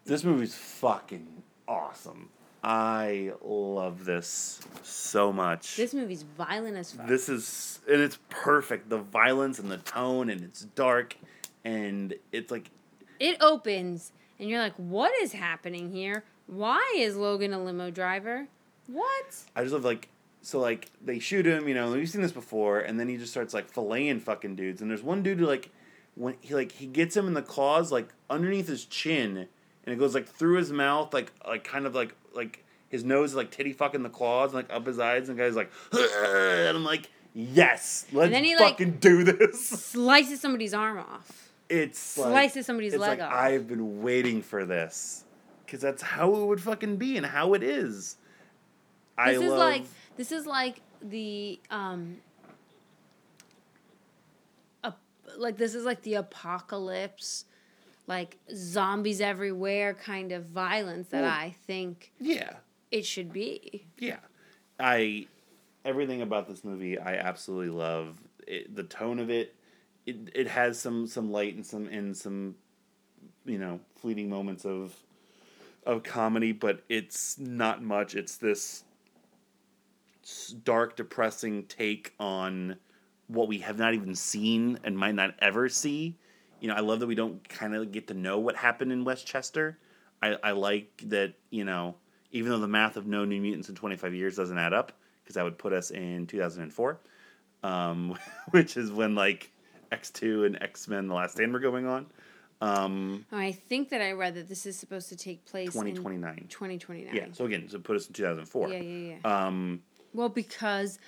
This movie's fucking awesome. I love this so much. This movie's violent as fuck. And it's perfect. The violence and the tone, and it's dark, and it's like... It opens, and you're like, what is happening here? Why is Logan a limo driver? What? I just love, like... So, like, they shoot him, you know, we've seen this before, and then he just starts, like, filleting fucking dudes. And there's one dude who, like... When he gets him in the claws, like, underneath his chin, and it goes, like, through his mouth, like kind of, like his nose is, like, titty fucking the claws, and, like, up his eyes, and the guy's like, and I'm like, yes, let's fucking do this. Slices somebody's arm off. Slices somebody's leg off. I've been waiting for this, because that's how it would fucking be, and how it is. This is like the apocalypse, like zombies everywhere kind of violence that I think it should be. Yeah. Everything about this movie I absolutely love. The tone of it. It has some light and some you know, fleeting moments of comedy, but it's not much. It's this dark, depressing take on what we have not even seen and might not ever see. You know, I love that we don't kind of get to know what happened in Westchester. I like that, you know, even though the math of no New Mutants in 25 years doesn't add up, because that would put us in 2004, which is when, like, X2 and X-Men The Last Stand were going on. I think that I read that this is supposed to take place 2029. In 2029. Yeah, so again, so put us in 2004. Yeah. Well, because...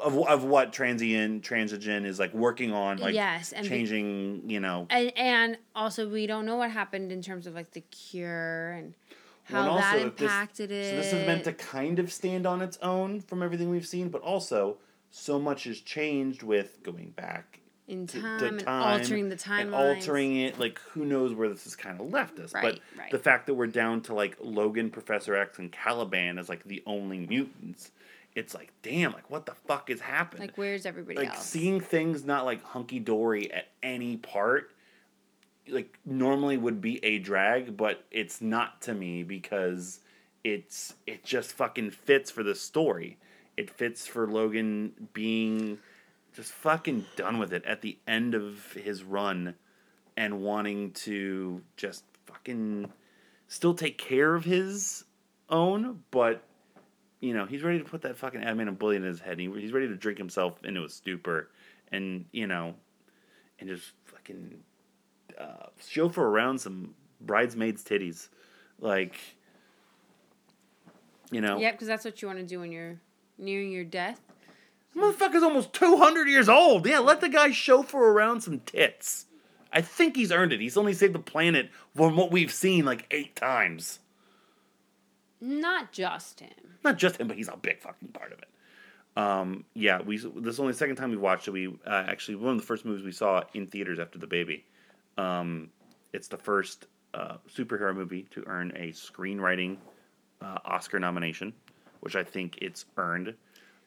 Of what Transigen is, like, working on, like, yes, and changing, you know. And also we don't know what happened in terms of, like, the cure and how that impacted it. So this is meant to kind of stand on its own from everything we've seen, but also so much has changed with going back in time, to time and altering the timeline. And altering it. Like, who knows where this has kind of left us. Right, but the fact that we're down to, like, Logan, Professor X, and Caliban as, like, the only mutants it's like, damn, like, what the fuck has happened? Like, where's everybody else? Like, seeing things not, like, hunky-dory at any part, like, normally would be a drag, but it's not to me because it just fucking fits for the story. It fits for Logan being just fucking done with it at the end of his run and wanting to just fucking still take care of his own, but, you know, he's ready to put that fucking adamant bullet in his head. He's ready to drink himself into a stupor and, you know, and just fucking chauffeur around some bridesmaids' titties. Like, you know. Yeah, because that's what you want to do when you're nearing your death. Motherfucker's almost 200 years old. Yeah, let the guy chauffeur around some tits. I think he's earned it. He's only saved the planet from what we've seen like 8 times. Not just him, but he's a big fucking part of it. Yeah, this is only the second time we watched it. We actually, one of the first movies we saw in theaters after The Baby. It's the first superhero movie to earn a screenwriting Oscar nomination, which I think it's earned.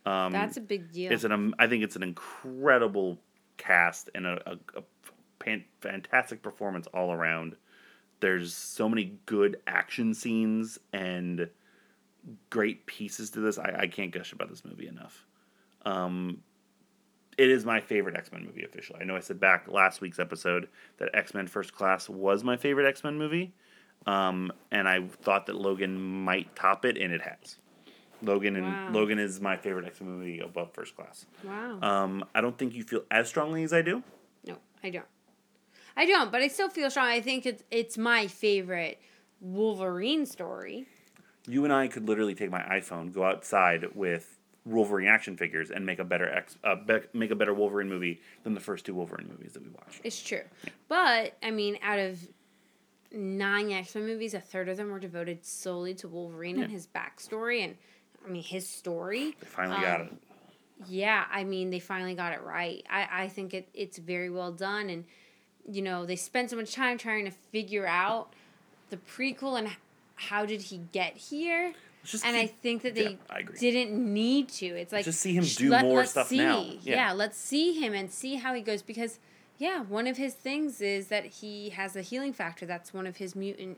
That's a big deal. I think it's an incredible cast and a fantastic performance all around. There's so many good action scenes and great pieces to this. I can't gush about this movie enough. It is my favorite X-Men movie officially. I know I said back last week's episode that X-Men First Class was my favorite X-Men movie. And I thought that Logan might top it, and it has. Logan is my favorite X-Men movie above First Class. Wow. I don't think you feel as strongly as I do. No, I don't. I don't, but I still feel strong. I think it's my favorite Wolverine story. You and I could literally take my iPhone, go outside with Wolverine action figures, and make a better make a better Wolverine movie than the first 2 Wolverine movies that we watched. It's true, yeah. But I mean, out of 9 X-Men movies, 1/3 of them were devoted solely to Wolverine and his backstory, and I mean his story. They finally got it. Yeah, I mean they finally got it right. I think it's very well done and. You know, they spent so much time trying to figure out the prequel and how did he get here. I think that they didn't need to. It's like, just see him do more stuff now. Yeah, let's see him and see how he goes. Because, yeah, one of his things is that he has a healing factor. That's one of his mutant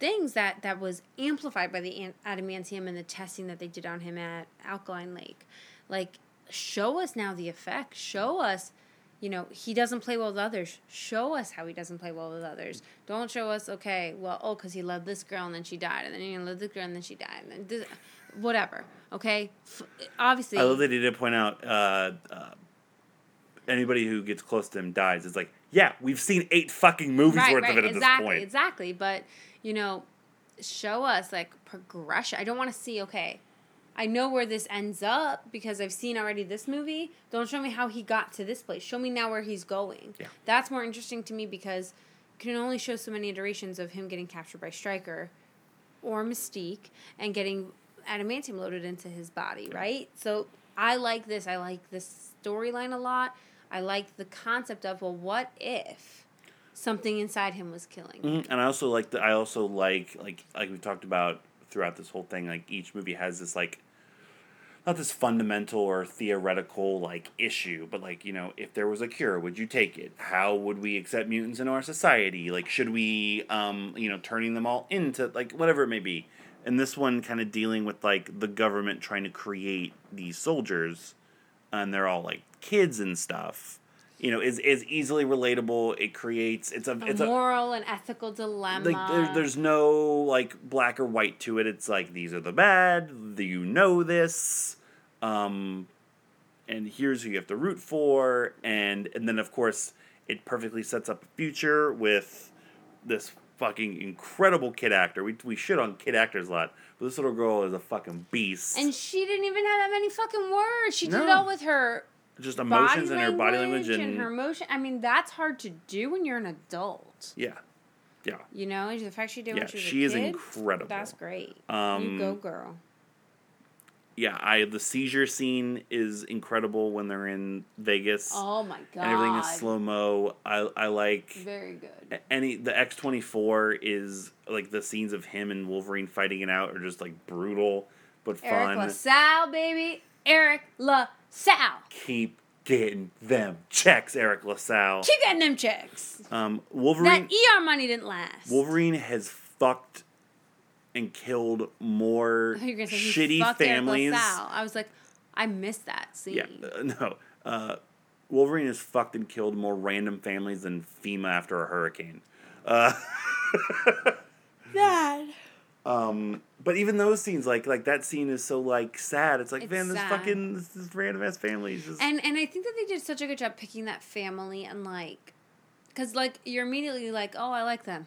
things that was amplified by the adamantium and the testing that they did on him at Alkaline Lake. Like, show us now the effect. Show us. You know, he doesn't play well with others. Show us how he doesn't play well with others. Don't show us, because he loved this girl and then she died. And then he loved this girl and then she died. And then whatever, okay? Obviously. I love that he did point out anybody who gets close to him dies. It's like, yeah, we've seen 8 fucking movies worth of it at this point. Exactly. But, you know, show us, like, progression. I don't want to see, I know where this ends up because I've seen already this movie. Don't show me how he got to this place. Show me now where he's going. Yeah. That's more interesting to me because you can only show so many iterations of him getting captured by Stryker or Mystique and getting adamantium loaded into his body, right? So I like this. I like this storyline a lot. I like the concept of, well, what if something inside him was killing him? And I also like like we talked about throughout this whole thing, like, each movie has this, like, not this fundamental or theoretical, like, issue, but, like, you know, if there was a cure, would you take it? How would we accept mutants in our society? Like, should we, turning them all into, like, whatever it may be. And this one kind of dealing with, like, the government trying to create these soldiers, and they're all, like, kids and stuff. You know, is easily relatable. It creates it's a moral and ethical dilemma. Like there's no like black or white to it. It's like these are the bad. You know this, and here's who you have to root for. And then of course it perfectly sets up a future with this fucking incredible kid actor. We shit on kid actors a lot. But this little girl is a fucking beast. And she didn't even have that many fucking words. She did it all with her. Just emotions and her body language and her emotion. I mean, that's hard to do when you're an adult. Yeah, yeah. You know, and the fact she did when she was a kid, is incredible. That's great. You go, girl. Yeah, the seizure scene is incredible when they're in Vegas. Oh my god! And everything is slow mo. I like very good. The X-24 is like the scenes of him and Wolverine fighting it out are just like brutal. but fun. Eric LaSalle, baby. Eric LaSalle. Keep getting them checks, Eric LaSalle. Keep getting them checks. Wolverine. That ER money didn't last. Wolverine has fucked and killed more shitty families. I was like, I missed that scene. Yeah, no. Wolverine has fucked and killed more random families than FEMA after a hurricane. Sad. But even those scenes, like that scene is so sad. It's like, man, this random ass family is just. And I think that they did such a good job picking that family and because you're immediately like, oh, I like them.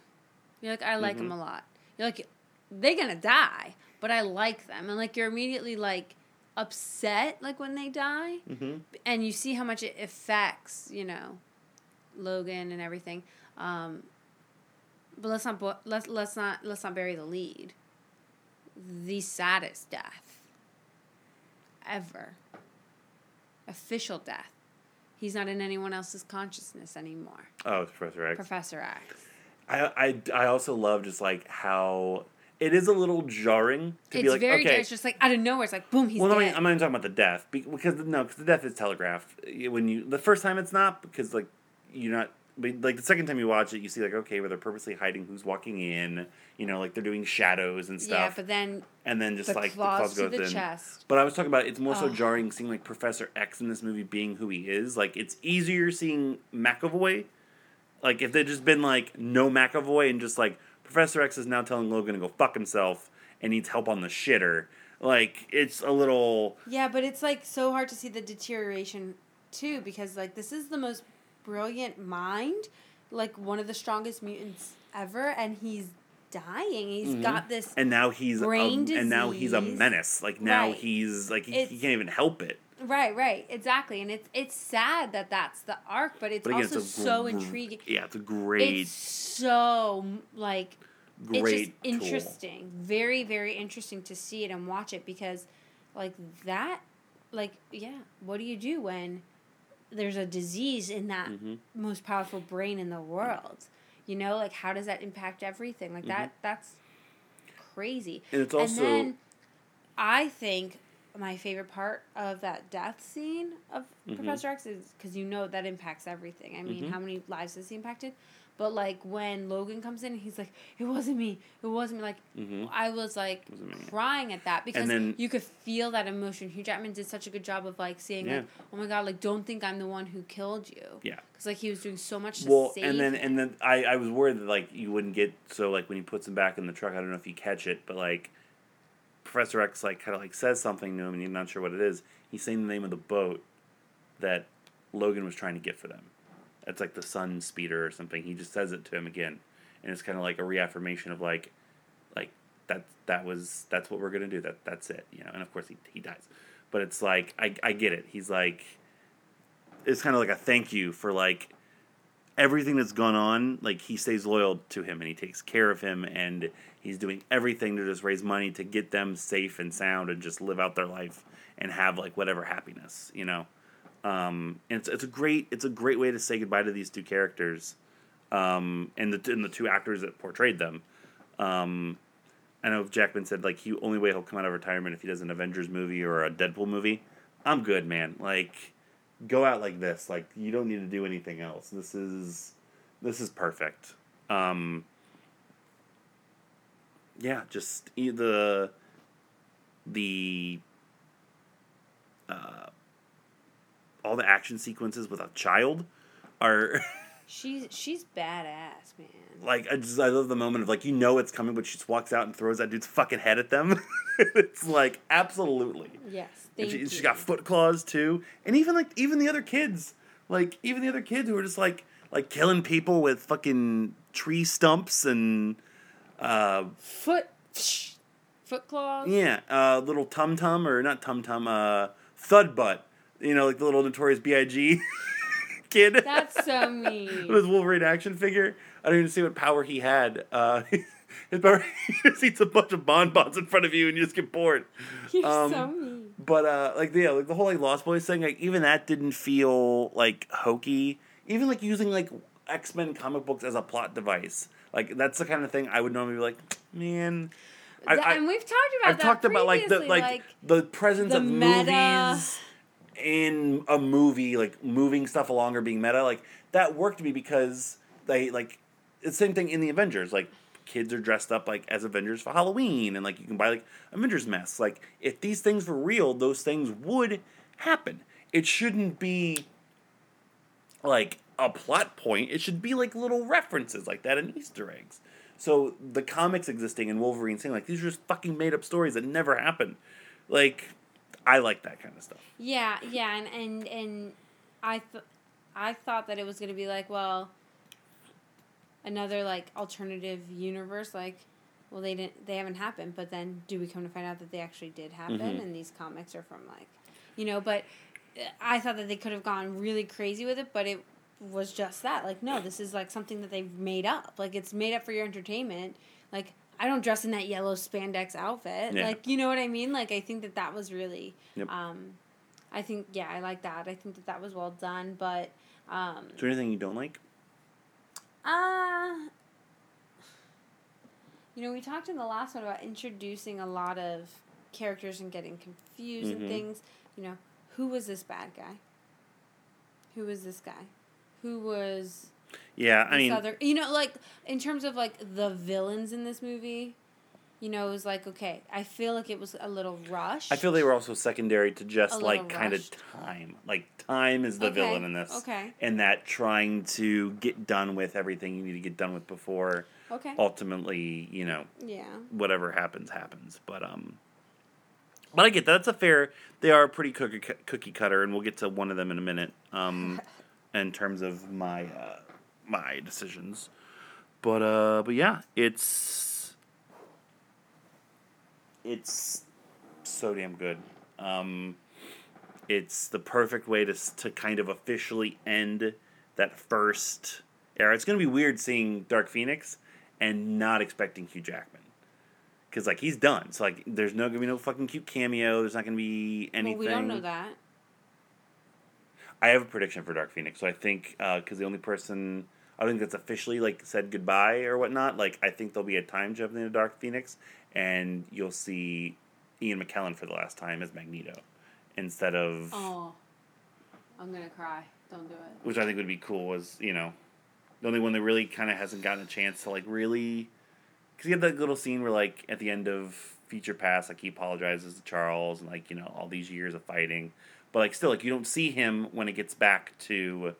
You're like, I like them a lot. You're like, they're gonna die, but I like them, and you're immediately upset when they die, and you see how much it affects Logan and everything. But let's not bury the lead. The saddest death ever. Official death. He's not in anyone else's consciousness anymore. Oh, it's Professor X. Professor X. I also love just how it is a little jarring to be like, okay. It's very jarring. It's just out of nowhere. It's like, boom, he's dead. I'm not even talking about the death because the death is telegraphed. The first time it's not because you're not. But, the second time you watch it, you see, okay, where they're purposely hiding who's walking in. They're doing shadows and stuff. Yeah, but then... And then just, the claws go through the chest. But I was talking about, it's more so jarring seeing, Professor X in this movie being who he is. It's easier seeing McAvoy. If they'd just been, no McAvoy and just, Professor X is now telling Logan to go fuck himself and needs help on the shitter. It's a little... Yeah, but it's, so hard to see the deterioration, too, because, this is the most... brilliant mind, one of the strongest mutants ever, and he's dying. He's got this brain disease. And now he's a menace. He's he can't even help it. Right, exactly. And it's sad that that's the arc, but it's also intriguing. Yeah, it's a great. It's so great. It's just interesting, very very interesting to see it and watch it because, yeah. What do you do when? There's a disease in that most powerful brain in the world. How does that impact everything? That's crazy. And it's also... And then I think my favorite part of that death scene of Professor X is... Because that impacts everything. I mean, how many lives has he impacted? But, when Logan comes in, he's like, it wasn't me. It wasn't me. I was, crying at that. Because you could feel that emotion. Hugh Jackman did such a good job of, saying, yeah. Oh, my God, don't think I'm the one who killed you. Yeah. Because, he was doing so much to save him. And then I was worried that, you wouldn't get... So, when he puts him back in the truck, I don't know if you catch it, but, Professor X, says something to him, and you're not sure what it is. He's saying the name of the boat that Logan was trying to get for them. It's the Sun Speeder or something. He just says it to him again, and it's kind of a reaffirmation of that's what we're gonna do. That's it, And of course he dies, but it's I get it. He's it's kind of a thank you for everything that's gone on. He stays loyal to him and he takes care of him and he's doing everything to just raise money to get them safe and sound and just live out their life and have whatever happiness, and it's a great way to say goodbye to these two characters, and the two actors that portrayed them. I know Jackman said he only way he'll come out of retirement if he does an Avengers movie or a Deadpool movie. I'm good, man. Go out like this. You don't need to do anything else. This is perfect. Yeah, just the all the action sequences with a child are... she's badass, man. I love the moment of, it's coming, but she just walks out and throws that dude's fucking head at them. It's absolutely. Yes, thank you. She's got foot claws, too. And even the other kids. Who are just, killing people with fucking tree stumps and... Foot claws? Yeah, little tum-tum, or not tum-tum, thud butt. The little Notorious B.I.G. kid. That's so mean. With his Wolverine action figure. I don't even see what power he had. His power, he just eats a bunch of bonbons in front of you and you just get bored. You're so mean. But, the whole, Lost Boys thing, even that didn't feel, hokey. Even, using, X-Men comic books as a plot device. That's the kind of thing I would normally be like, man... And we've talked about I've that talked about like the presence the of meta. Movies in a movie, like moving stuff along or being meta. Like that worked to me because they like it's the same thing in the Avengers. Like kids are dressed up like as Avengers for Halloween, and like you can buy like Avengers masks. Like if these things were real, those things would happen. It shouldn't be like a plot point. It should be like little references like that and Easter eggs. So the comics existing and Wolverine saying like these are just fucking made up stories that never happened. Like I like that kind of stuff. Yeah, yeah, and I thought that it was gonna be like, well, another like alternative universe. Like, well, they haven't happened. But then, do we come to find out that they actually did happen? Mm-hmm. And these comics are from like, you know. But I thought that they could have gone really crazy with it, but it was just that. Like, no, this is like something that they've made up. Like, it's made up for your entertainment. Like, I don't dress in that yellow spandex outfit. Yeah. Like, you know what I mean? Like, I think that was really... Yep. I think, yeah, I like that. I think that was well done, but... Is there anything you don't like? You know, we talked in the last one about introducing a lot of characters and getting confused mm-hmm. and things. You know, who was this bad guy? Who was this guy? Who was... Yeah, I mean... you know, like, in terms of, like, the villains in this movie, you know, it was like, okay, I feel like it was a little rushed. I feel they were also secondary to just, like, kind of time. Like, time is the villain in this. Okay. And that trying to get done with everything you need to get done with before... Okay. Ultimately, you know... Yeah. Whatever happens. But I get that. That's a fair... They are pretty cookie cutter, and we'll get to one of them in a minute. In terms of my... my decisions, but yeah, it's so damn good. It's the perfect way to kind of officially end that first era. It's gonna be weird seeing Dark Phoenix and not expecting Hugh Jackman, because like he's done. So like, there's no gonna be no fucking cute cameo. There's not gonna be anything. Well, we don't know that. I have a prediction for Dark Phoenix, so I think because the only person. I don't think that's officially, like, said goodbye or whatnot. Like, I think there'll be a time jump into Dark Phoenix, and you'll see Ian McKellen for the last time as Magneto instead of... Oh, I'm going to cry. Don't do it. Which I think would be cool was, you know, the only one that really kind of hasn't gotten a chance to, like, really... Because you have that little scene where, like, at the end of Future Past, like, he apologizes to Charles and, like, you know, all these years of fighting. But, like, still, like, you don't see him when it gets back to...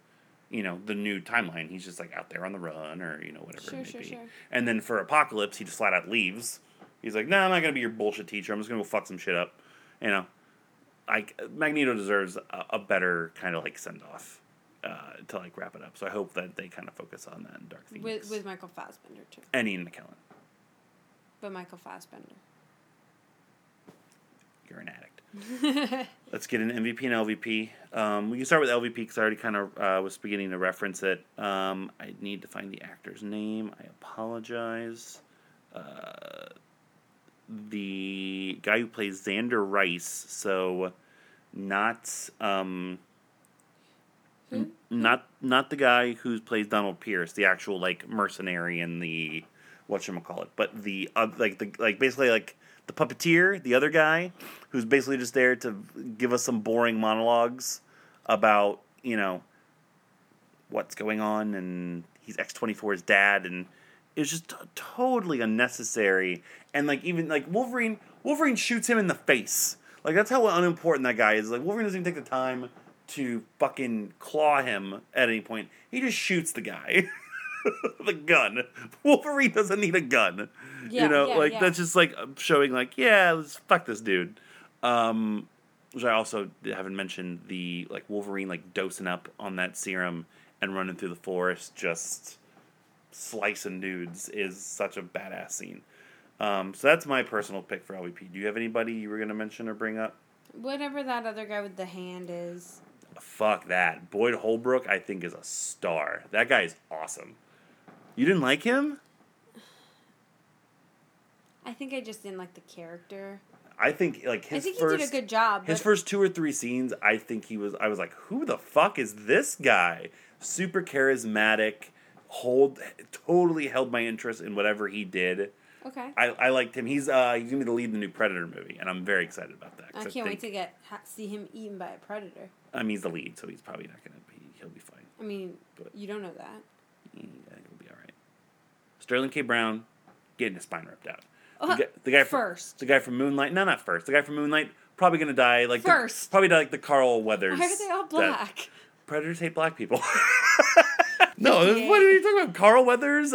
you know, the new timeline. He's just, like, out there on the run or, you know, whatever it may be. Sure. And then for Apocalypse, he just flat out leaves. He's like, nah, I'm not going to be your bullshit teacher. I'm just going to go fuck some shit up. You know, like, Magneto deserves a better kind of, like, send-off to, like, wrap it up. So I hope that they kind of focus on that in Dark Phoenix. With Michael Fassbender, too. And Ian McKellen. But Michael Fassbender. You're an addict. Let's get an MVP and LVP. We can start with LVP because I already kind of was beginning to reference it. I need to find the actor's name. I apologize. The guy who plays Xander Rice, so not the guy who plays Donald Pierce, the actual like mercenary and the whatchamacallit, but the basically the puppeteer, the other guy, who's basically just there to give us some boring monologues about, you know, what's going on, and he's X-24's dad, and it's just totally unnecessary. And, like, even, like, Wolverine shoots him in the face. Like, that's how unimportant that guy is. Like, Wolverine doesn't even take the time to fucking claw him at any point. He just shoots the guy. The gun. Wolverine doesn't need a gun. Yeah, you know, yeah, like, yeah. That's just, like, showing, like, yeah, let's fuck this dude. Which I also haven't mentioned the, like, Wolverine, like, dosing up on that serum and running through the forest just slicing dudes is such a badass scene. So that's my personal pick for LVP. Do you have anybody you were going to mention or bring up? Whatever that other guy with the hand is. Fuck that. Boyd Holbrook, I think, is a star. That guy is awesome. You didn't like him? I think I just didn't like the character. I think like his first. I think he did a good job. His first 2 or 3 scenes, I think he was. I was like, who the fuck is this guy? Super charismatic, totally held my interest in whatever he did. Okay. I liked him. He's gonna be the lead in the new Predator movie, and I'm very excited about that. I can't wait to see him eaten by a predator. I mean, he's the lead, so he's probably not gonna be. He'll be fine. I mean, but you don't know that. Yeah, he'll be all right. Sterling K. Brown getting his spine ripped out. The guy from Moonlight. No, not first. The guy from Moonlight probably gonna die like first. Probably die like the Carl Weathers. Why are they all black? Predators hate black people. No, what are you talking about? Carl Weathers.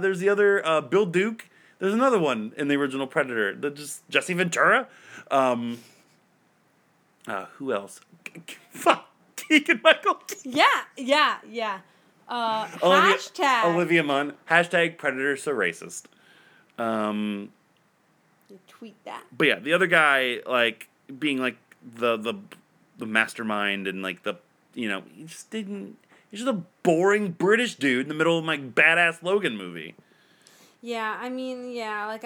There's the other Bill Duke. There's another one in the original Predator. Jesse Ventura. Who else? Fuck, Keegan-Michael. Yeah. Olivia Munn. # Predators are racist. You tweet that. But yeah, the other guy like being like the mastermind and like the he just didn't. He's just a boring British dude in the middle of my badass Logan movie. Yeah, I mean, I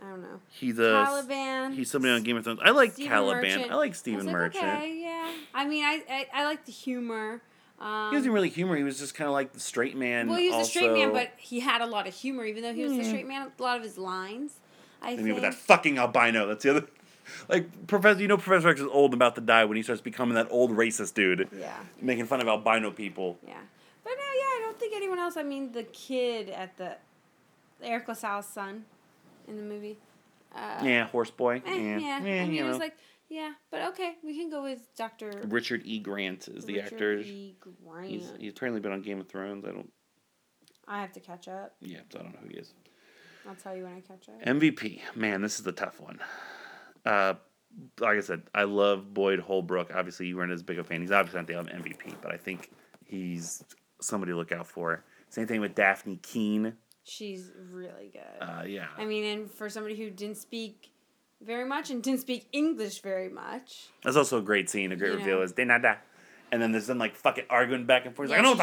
don't know. He's Caliban. He's somebody on Game of Thrones. I like Caliban. Merchant. I like Stephen Merchant. Okay, yeah. I mean, I like the humor. He wasn't really humor. He was just kind of like the straight man. Well, he was a straight man, but he had a lot of humor, even though he was a straight man. A lot of his lines, I think. With that fucking albino. That's the other... Like, Professor X is old and about to die when he starts becoming that old racist dude. Yeah. Making fun of albino people. Yeah. But no, I don't think anyone else. I mean, the kid at Eric LaSalle's son in the movie. Horse Boy. He was like, but okay, we can go with Dr. Richard E. Grant is the actor. Richard E. Grant. He's apparently been on Game of Thrones. I have to catch up. Yeah, so I don't know who he is. I'll tell you when I catch up. MVP. Man, this is the tough one. Like I said, I love Boyd Holbrook. Obviously, you weren't as big a fan. He's obviously not the MVP, but I think he's somebody to look out for. Same thing with Daphne Keane. She's really good. I mean, and for somebody who didn't speak very much and didn't speak English very much. That's also a great scene. A great reveal is, de nada. And then there's them, like, fucking arguing back and forth. Yeah, like, I know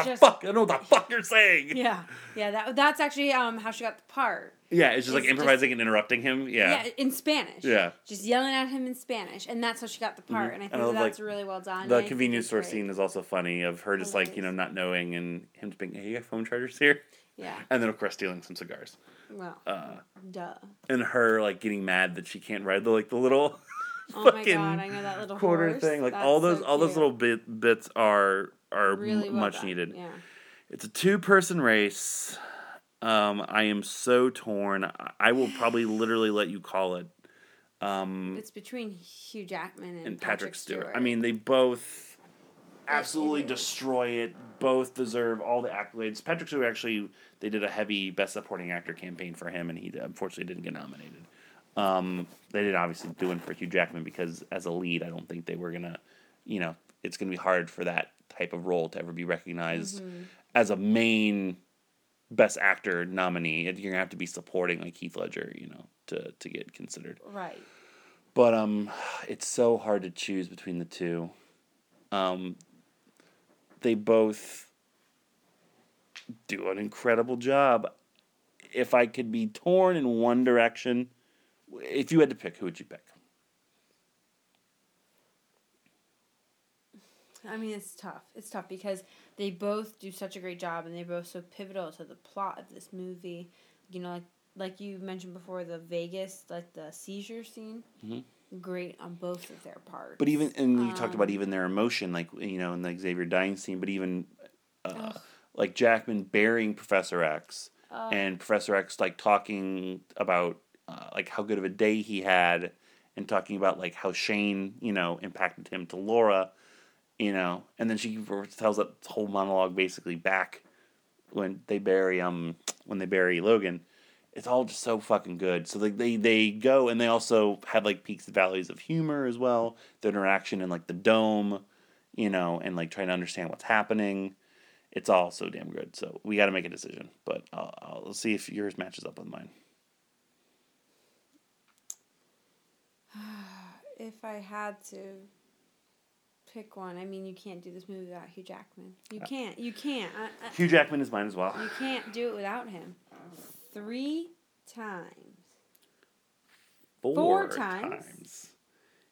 what the fuck you're saying. Yeah. Yeah, that's actually how she got the part. Yeah, it's just, like, improvising and interrupting him. Yeah. Yeah, in Spanish. Yeah. Just yelling at him in Spanish. And that's how she got the part. Mm-hmm. And I think that's really well done. The convenience store scene is also funny of her just, not knowing and him just being, hey, you got phone chargers here? Yeah. And then, of course, stealing some cigars. Well, duh. And her, like, getting mad that she can't ride the little... Oh my God! I know that little quarter horse. Thing. Like that's all those little bits are really well much done. Needed. Yeah, it's a 2-person race. I am so torn. I will probably literally let you call it. It's between Hugh Jackman and Patrick Stewart. I mean, they both absolutely destroy it. Both deserve all the accolades. Patrick Stewart actually, they did a heavy Best Supporting Actor campaign for him, and he unfortunately didn't get nominated. They didn't obviously do it for Hugh Jackman because as a lead, I don't think they were gonna, it's gonna be hard for that type of role to ever be recognized as a main Best Actor nominee. You're gonna have to be supporting like Heath Ledger, to get considered. Right. But it's so hard to choose between the two. They both do an incredible job. If I could be torn in one direction. If you had to pick, who would you pick? I mean, it's tough. It's tough because they both do such a great job and they're both so pivotal to the plot of this movie. Like you mentioned before, the Vegas, the seizure scene. Mm-hmm. Great on both of their parts. But you talked about even their emotion, in the Xavier dying scene, but even, Jackman burying Professor X and Professor X, talking about how good of a day he had and talking about, how Shane, impacted him to Laura, And then she tells that whole monologue basically back when they bury, Logan. It's all just so fucking good. So, they go and they also have, peaks and valleys of humor as well. The interaction in, the dome, and, trying to understand what's happening. It's all so damn good. So, we got to make a decision. But I'll see if yours matches up with mine. If I had to pick one, I mean, you can't do this movie without Hugh Jackman. You can't. Hugh Jackman is mine as well. You can't do it without him. 3 times. Four times.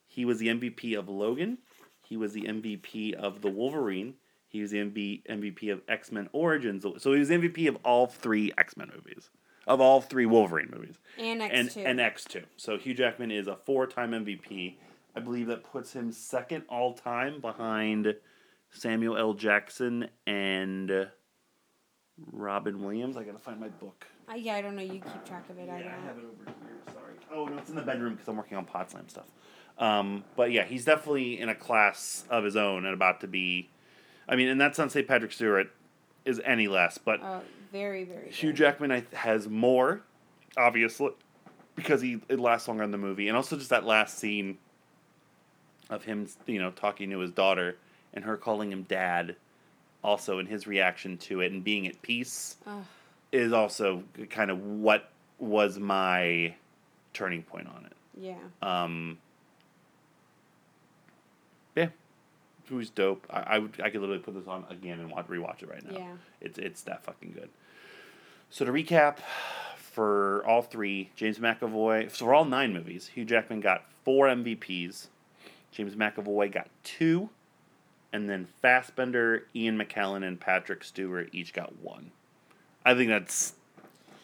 He was the MVP of Logan. He was the MVP of The Wolverine. He was the MVP of X-Men Origins. So he was the MVP of all 3 X-Men movies. of all three Wolverine movies. And X2. And X2. So Hugh Jackman is a four-time MVP. I believe that puts him second all-time behind Samuel L. Jackson and Robin Williams. I gotta find my book. I don't know. You keep track of it. Yeah, I have it over here. Sorry. Oh, no, it's in the bedroom because I'm working on Pod Slam stuff. But yeah, he's definitely in a class of his own and about to be... I mean, and that's not St. Patrick Stewart is any less, but... very, very Hugh good. Jackman has more, obviously, because it lasts longer in the movie. And also just that last scene of him, talking to his daughter and her calling him dad, also in his reaction to it and being at peace is also kind of what was my turning point on it. Yeah. Yeah. This movie's dope. I could literally put this on again and rewatch it right now. Yeah. It's that fucking good. So to recap, for all three, James McAvoy... So for all nine movies, Hugh Jackman got 4 MVPs. James McAvoy got 2. And then Fassbender, Ian McKellen, and Patrick Stewart each got 1. I think that's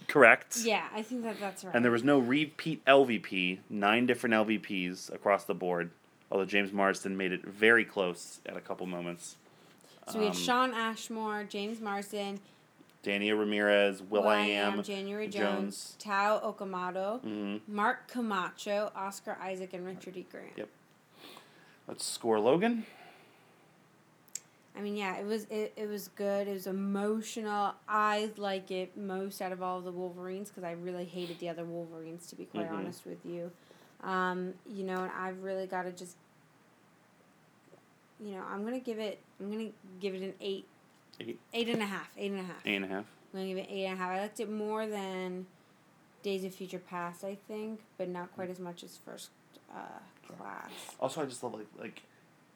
correct. Yeah, I think that's right. And there was no repeat LVP. 9 different LVPs across the board. Although James Marsden made it very close at a couple moments. So we had Sean Ashmore, James Marsden, Dania Ramirez, Will.i.am, January Jones, Tao Okamoto, Mark Camacho, Oscar Isaac, and Richard E. Grant. Yep. Let's score Logan. I mean, yeah, it was good. It was emotional. I like it most out of all the Wolverines because I really hated the other Wolverines, to be quite honest with you. And I've really got to just, I'm going to give it an 8. 8.5 I'm going to give it 8.5. I liked it more than Days of Future Past, I think, but not quite as much as First Class. Also, I just love, like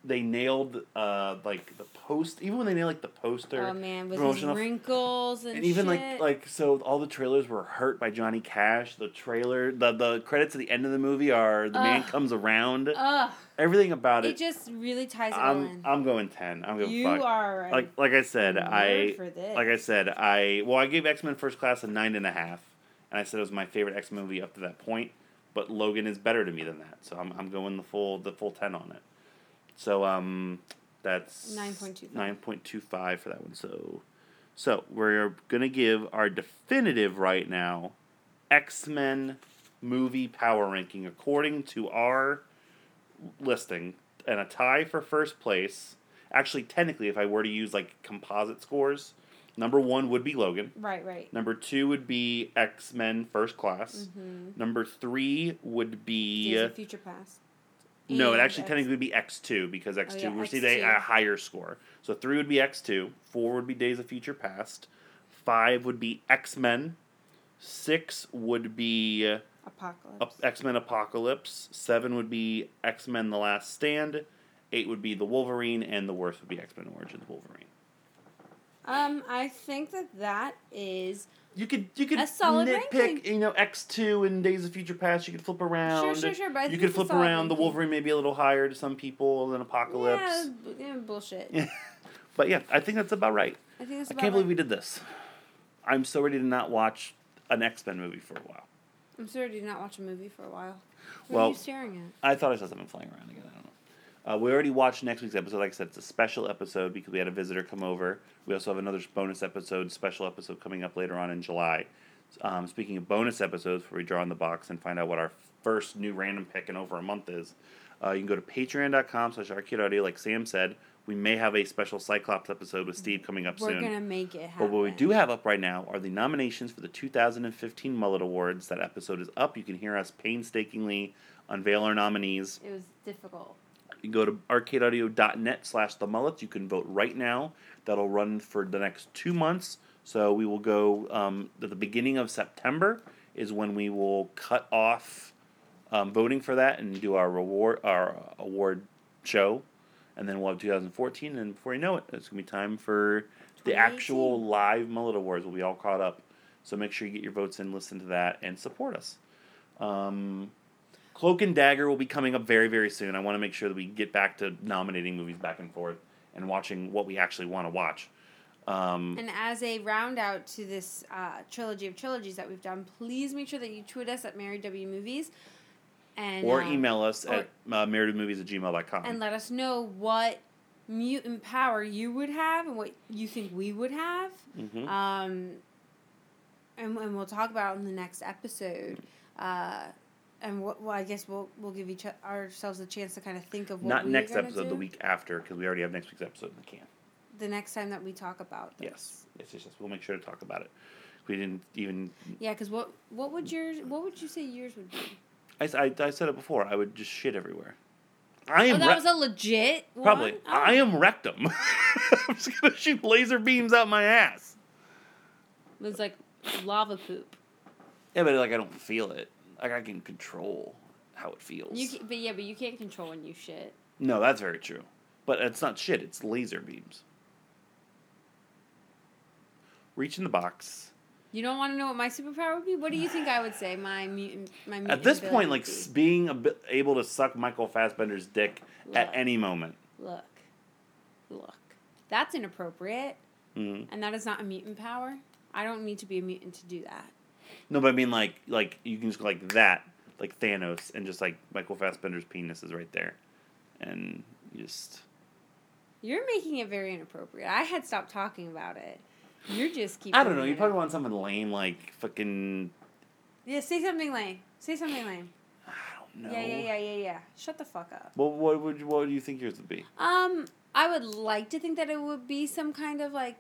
they nailed, the post, even when they nailed, the poster. Oh, man, with his wrinkles and shit. And even, so all the trailers were hurt by Johnny Cash. The trailer, the credits at the end of the movie are The Man Comes Around. Everything about it. It just really ties it all in. I'm going 10. I'm going to fuck. You are like I said, I gave X-Men First Class a 9.5. And I said it was my favorite X-Men movie up to that point. But Logan is better to me than that. So I'm going the full 10 on it. So, that's 9.25 for that one. So we're going to give our definitive right now X-Men movie power ranking according to our listing. And a tie for first place. Actually, technically, if I were to use, composite scores, number 1 would be Logan. Right. Number 2 would be X-Men First Class. Mm-hmm. Number 3 would be... Days of Future Past. No, it actually technically would be X2, because X2 received a higher score. So 3 would be X2, 4 would be Days of Future Past, 5 would be X-Men, 6 would be Apocalypse. X-Men Apocalypse, 7 would be X-Men The Last Stand, 8 would be The Wolverine, and the worst would be X-Men Origins Wolverine. I think that is... You could a solid nitpick, ranking. X2 and Days of Future Past, you could flip around. Sure, but you could flip around ranking. The Wolverine maybe a little higher to some people than Apocalypse. Yeah, bullshit. But yeah, I think that's about right. I can't believe we did this. I'm so ready to not watch an X-Men movie for a while. What are you staring at? I thought I saw something flying around again. I don't know. We already watched next week's episode. Like I said, it's a special episode because we had a visitor come over. We also have another special episode coming up later on in July. Speaking of bonus episodes where we draw in the box and find out what our first new random pick in over a month is, you can go to patreon.com/arcadeaudio. Like Sam said, we may have a special Cyclops episode with Steve coming up soon. We're going to make it happen. But what we do have up right now are the nominations for the 2015 Mullet Awards. That episode is up. You can hear us painstakingly unveil our nominees. It was difficult. You can go to arcadeaudio.net/themullets. You can vote right now. That'll run for the next 2 months. So we will go at the beginning of September is when we will cut off voting for that and do our award show. And then we'll have 2014. And before you know it, it's going to be time for the actual live Mullet Awards. We'll be all caught up. So make sure you get your votes in, listen to that, and support us. Cloak and Dagger will be coming up very, very soon. I want to make sure that we get back to nominating movies back and forth and watching what we actually want to watch. And as a round out to this trilogy of trilogies that we've done, please make sure that you tweet us at Married W Movies. And, or email us at marriedwmovies@gmail.com. And let us know what mutant power you would have and what you think we would have. Mm-hmm. And we'll talk about it in the next episode. And well, I guess we'll give ourselves a chance to kind of think of what we're next episode, do. The week after, because we already have next week's episode in the can. The next time that we talk about this. Yes. We'll make sure to talk about it. We didn't even... Yeah, because what would you say yours would be? I said it before. I would just shit everywhere. That was a legit one? Probably. Oh. I am rectum. I'm just going to shoot laser beams out my ass. It was like lava poop. Yeah, but like I don't feel it. Like I can control how it feels. But you can't control when you shit. No, that's very true. But it's not shit. It's laser beams. Reach in the box. You don't want to know what my superpower would be? What do you think I would say? My mutant at this point, like being able to suck Michael Fassbender's dick at any moment. Look. That's inappropriate. Mm-hmm. And that is not a mutant power. I don't need to be a mutant to do that. No, but I mean, like you can just go like that, like Thanos, and just like Michael Fassbender's penis is right there. And you just... You're making it very inappropriate. I had stopped talking about it. You're just keeping... I don't know. You probably want something lame, like fucking... Yeah, say something lame. I don't know. Yeah. Shut the fuck up. Well, what do you think yours would be? I would like to think that it would be some kind of like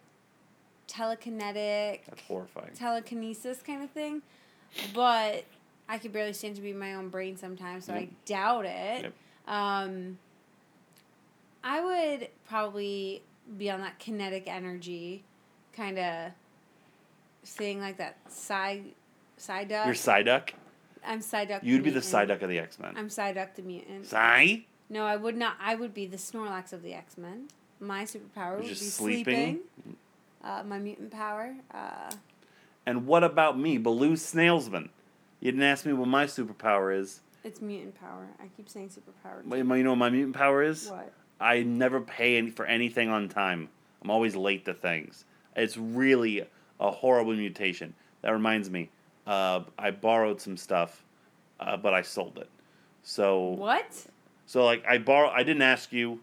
telekinetic... That's horrifying. Telekinesis kind of thing. But I could barely stand to be my own brain sometimes, so I doubt it. Yep. I would probably be on that kinetic energy... kind of thing, like that Psyduck. You're Psyduck? I'm Psyduck. You'd be the Psyduck of the X-Men. I'm Psyduck the mutant. Psy? No, I would not. I would be the Snorlax of the X-Men. My superpower would be sleeping. My mutant power. And what about me, Baloo Snailsman? You didn't ask me what my superpower is. It's mutant power. I keep saying superpower. You know what my mutant power is? What? I never pay for anything on time. I'm always late to things. It's really a horrible mutation. That reminds me, I borrowed some stuff, but I sold it. So what? So like I didn't ask you,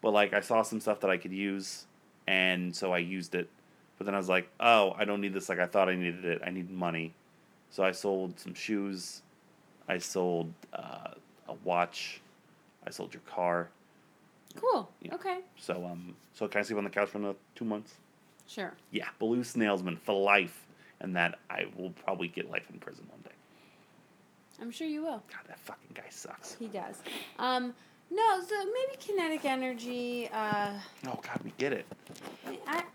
but like I saw some stuff that I could use, and so I used it. But then I was like, oh, I don't need this. Like I thought I needed it. I need money, so I sold some shoes. I sold a watch. I sold your car. Cool. Yeah. Okay. So so can I sleep on the couch for another 2 months? Sure. Yeah, Baloo Snailsman for life, and that I will probably get life in prison one day. I'm sure you will. God, that fucking guy sucks. He does. No, so maybe kinetic energy. Oh God, we get it.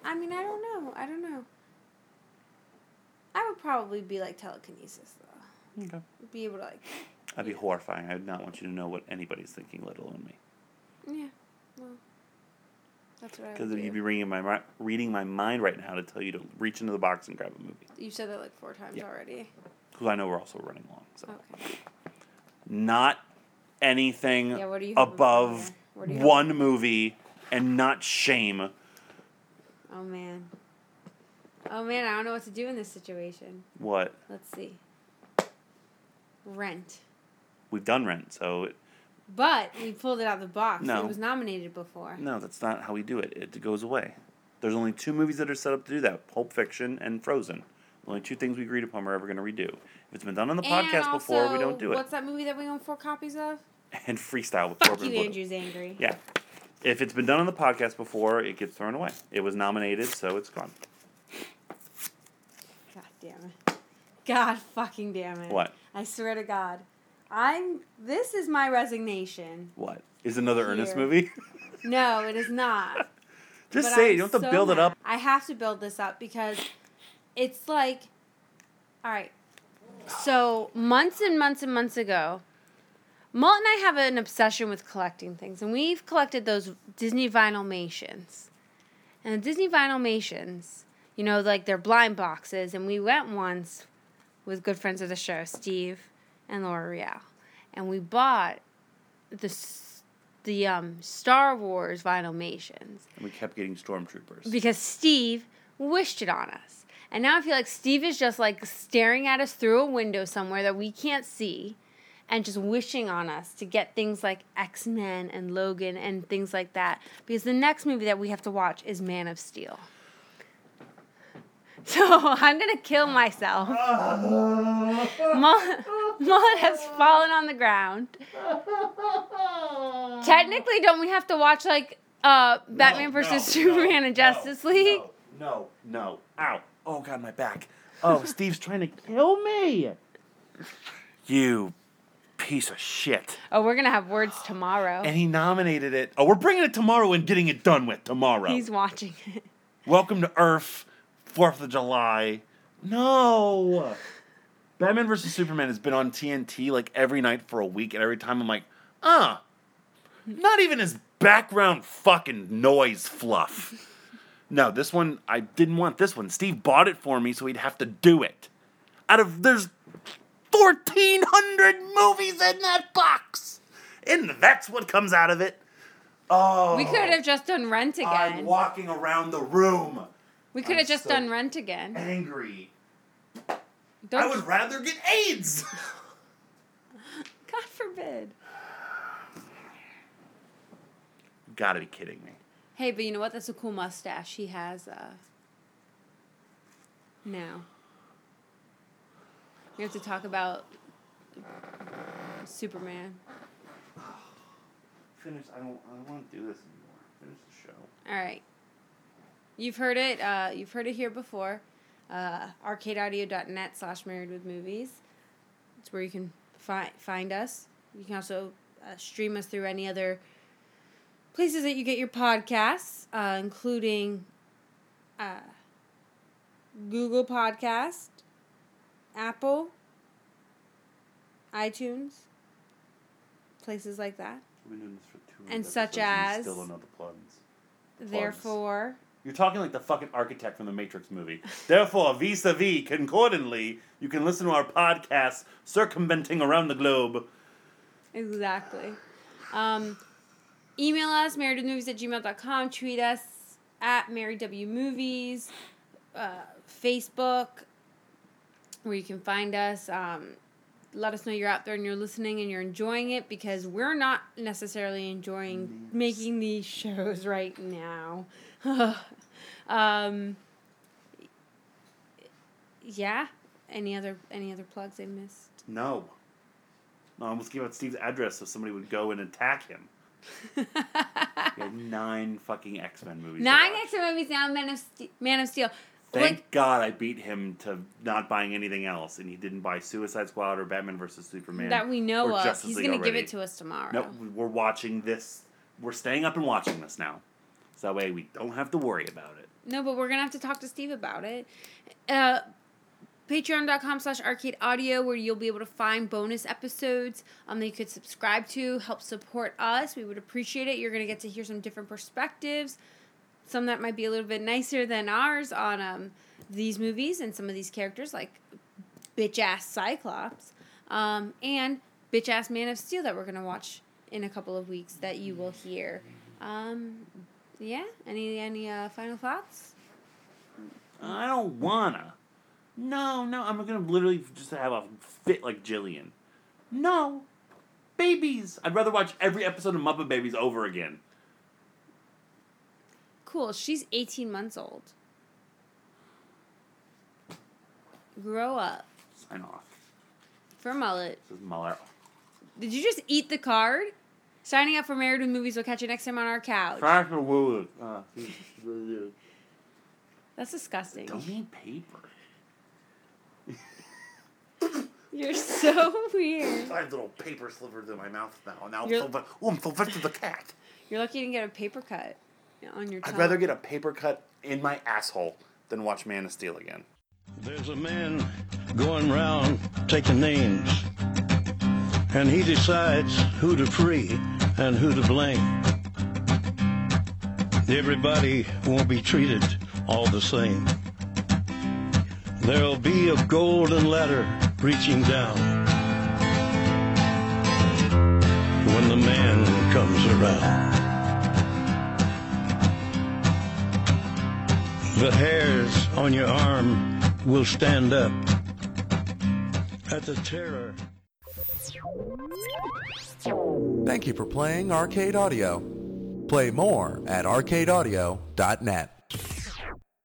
I mean, I don't know. I would probably be like telekinesis though. Okay. Be able to like. I'd be horrifying. I would not want you to know what anybody's thinking, let alone me. Yeah. Well. That's what I would do. Because you'd be reading my mind right now to tell you to reach into the box and grab a movie. You said that like 4 times already. Because I know we're also running long. So. Okay. Not anything above one movie and not shame. Oh, man. I don't know what to do in this situation. What? Let's see. Rent. We've done Rent, so... But we pulled it out of the box. No. It was nominated before. No, that's not how we do it. It goes away. There's only 2 movies that are set up to do that, Pulp Fiction and Frozen. The only 2 things we agreed upon we're ever going to redo. If it's been done on the podcast also, before, we don't do it. What's that movie that we own 4 copies of? And Freestyle with Fuck Corbin. You, Andrew's angry. Yeah. If it's been done on the podcast before, it gets thrown away. It was nominated, so it's gone. God damn it. God fucking damn it. What? I swear to God. This is my resignation. What? Is another Ernest movie? No, it is not. Just say it. You don't have to build it up. I have to build this up because it's like... All right. So months and months and months ago, Malt and I have an obsession with collecting things. And we've collected those Disney Vinylmations. And the Disney Vinylmations, you know, like they're blind boxes. And we went once with good friends of the show, Steve... and Laura Real. And we bought the the Star Wars Vinylmations. And we kept getting Stormtroopers. Because Steve wished it on us. And now I feel like Steve is just like staring at us through a window somewhere that we can't see and just wishing on us to get things like X-Men and Logan and things like that. Because the next movie that we have to watch is Man of Steel. So I'm going to kill myself. Mullet has fallen on the ground. Technically, don't we have to watch like Batman versus Superman and Justice League? No. Ow. Oh, God, my back. Oh, Steve's trying to kill me. You piece of shit. Oh, we're going to have words tomorrow. And he nominated it. Oh, we're bringing it tomorrow and getting it done with tomorrow. He's watching it. Welcome to Earth, 4th of July. No. Batman vs. Superman has been on TNT like every night for a week, and every time I'm like, not even his background fucking noise fluff. No, this one, I didn't want this one. Steve bought it for me so he'd have to do it. There's 1,400 movies in that box! And that's what comes out of it. Oh. We could have just done Rent again. I'm walking around the room. We could have just done Rent again. Angry. I would rather get AIDS! God forbid. You gotta be kidding me. Hey, but you know what? That's a cool mustache he has now. We have to talk about Superman. Finish. I don't want to do this anymore. Finish the show. All right. You've heard it. You've heard it here before. Arcadeaudio.net/marriedwithmovies. It's where you can find us. You can also stream us through any other places that you get your podcasts, including Google Podcast, Apple, iTunes, places like that. We've been doing this for 2 minutes. And such as... Still don't know the plugs. Therefore... You're talking like the fucking architect from the Matrix movie. Therefore, vis-a-vis, concordantly, you can listen to our podcast circumventing around the globe. Exactly. Email us, marriedwithmovies@gmail.com. Tweet us @MarriedWMovies. Facebook, where you can find us. Let us know you're out there and you're listening and you're enjoying it, because we're not necessarily enjoying making these shows right now. Yeah. Any other plugs I missed? No, I almost gave out Steve's address so somebody would go and attack him. We had 9 fucking X-Men movies. 9 X-Men movies now. Man of Steel. Thank God I beat him to not buying anything else, and he didn't buy Suicide Squad or Batman vs. Superman that we know of. Justice He's League gonna already. Give it to us tomorrow. No, we're watching this. We're staying up and watching this now, so that way we don't have to worry about it. No, but we're gonna have to talk to Steve about it. Patreon.com/arcadeaudio, where you'll be able to find bonus episodes that you could subscribe to, help support us. We would appreciate it. You're going to get to hear some different perspectives, some that might be a little bit nicer than ours on these movies and some of these characters, like bitch-ass Cyclops and bitch-ass Man of Steel that we're going to watch in a couple of weeks that you will hear. Yeah? Any final thoughts? I don't want to. No, I'm going to literally just have a fit like Jillian. No. Babies. I'd rather watch every episode of Muppet Babies over again. Cool. She's 18 months old. Grow up. Sign off. For Mullet. This is Mullet. Did you just eat the card? Signing up for Married with Movies. We'll catch you next time on our couch. That's disgusting. Don't need paper. You're so weird. I have little paper slivers in my mouth now. I'm so vexed with the cat. You're lucky you didn't get a paper cut on your tongue. I'd rather get a paper cut in my asshole than watch Man of Steel again. There's a man going round taking names, and he decides who to free and who to blame. Everybody won't be treated all the same. There'll be a golden ladder reaching down. when the man comes around. The hairs on your arm will stand up at the terror. Thank you for playing Arcade Audio. Play more at arcadeaudio.net.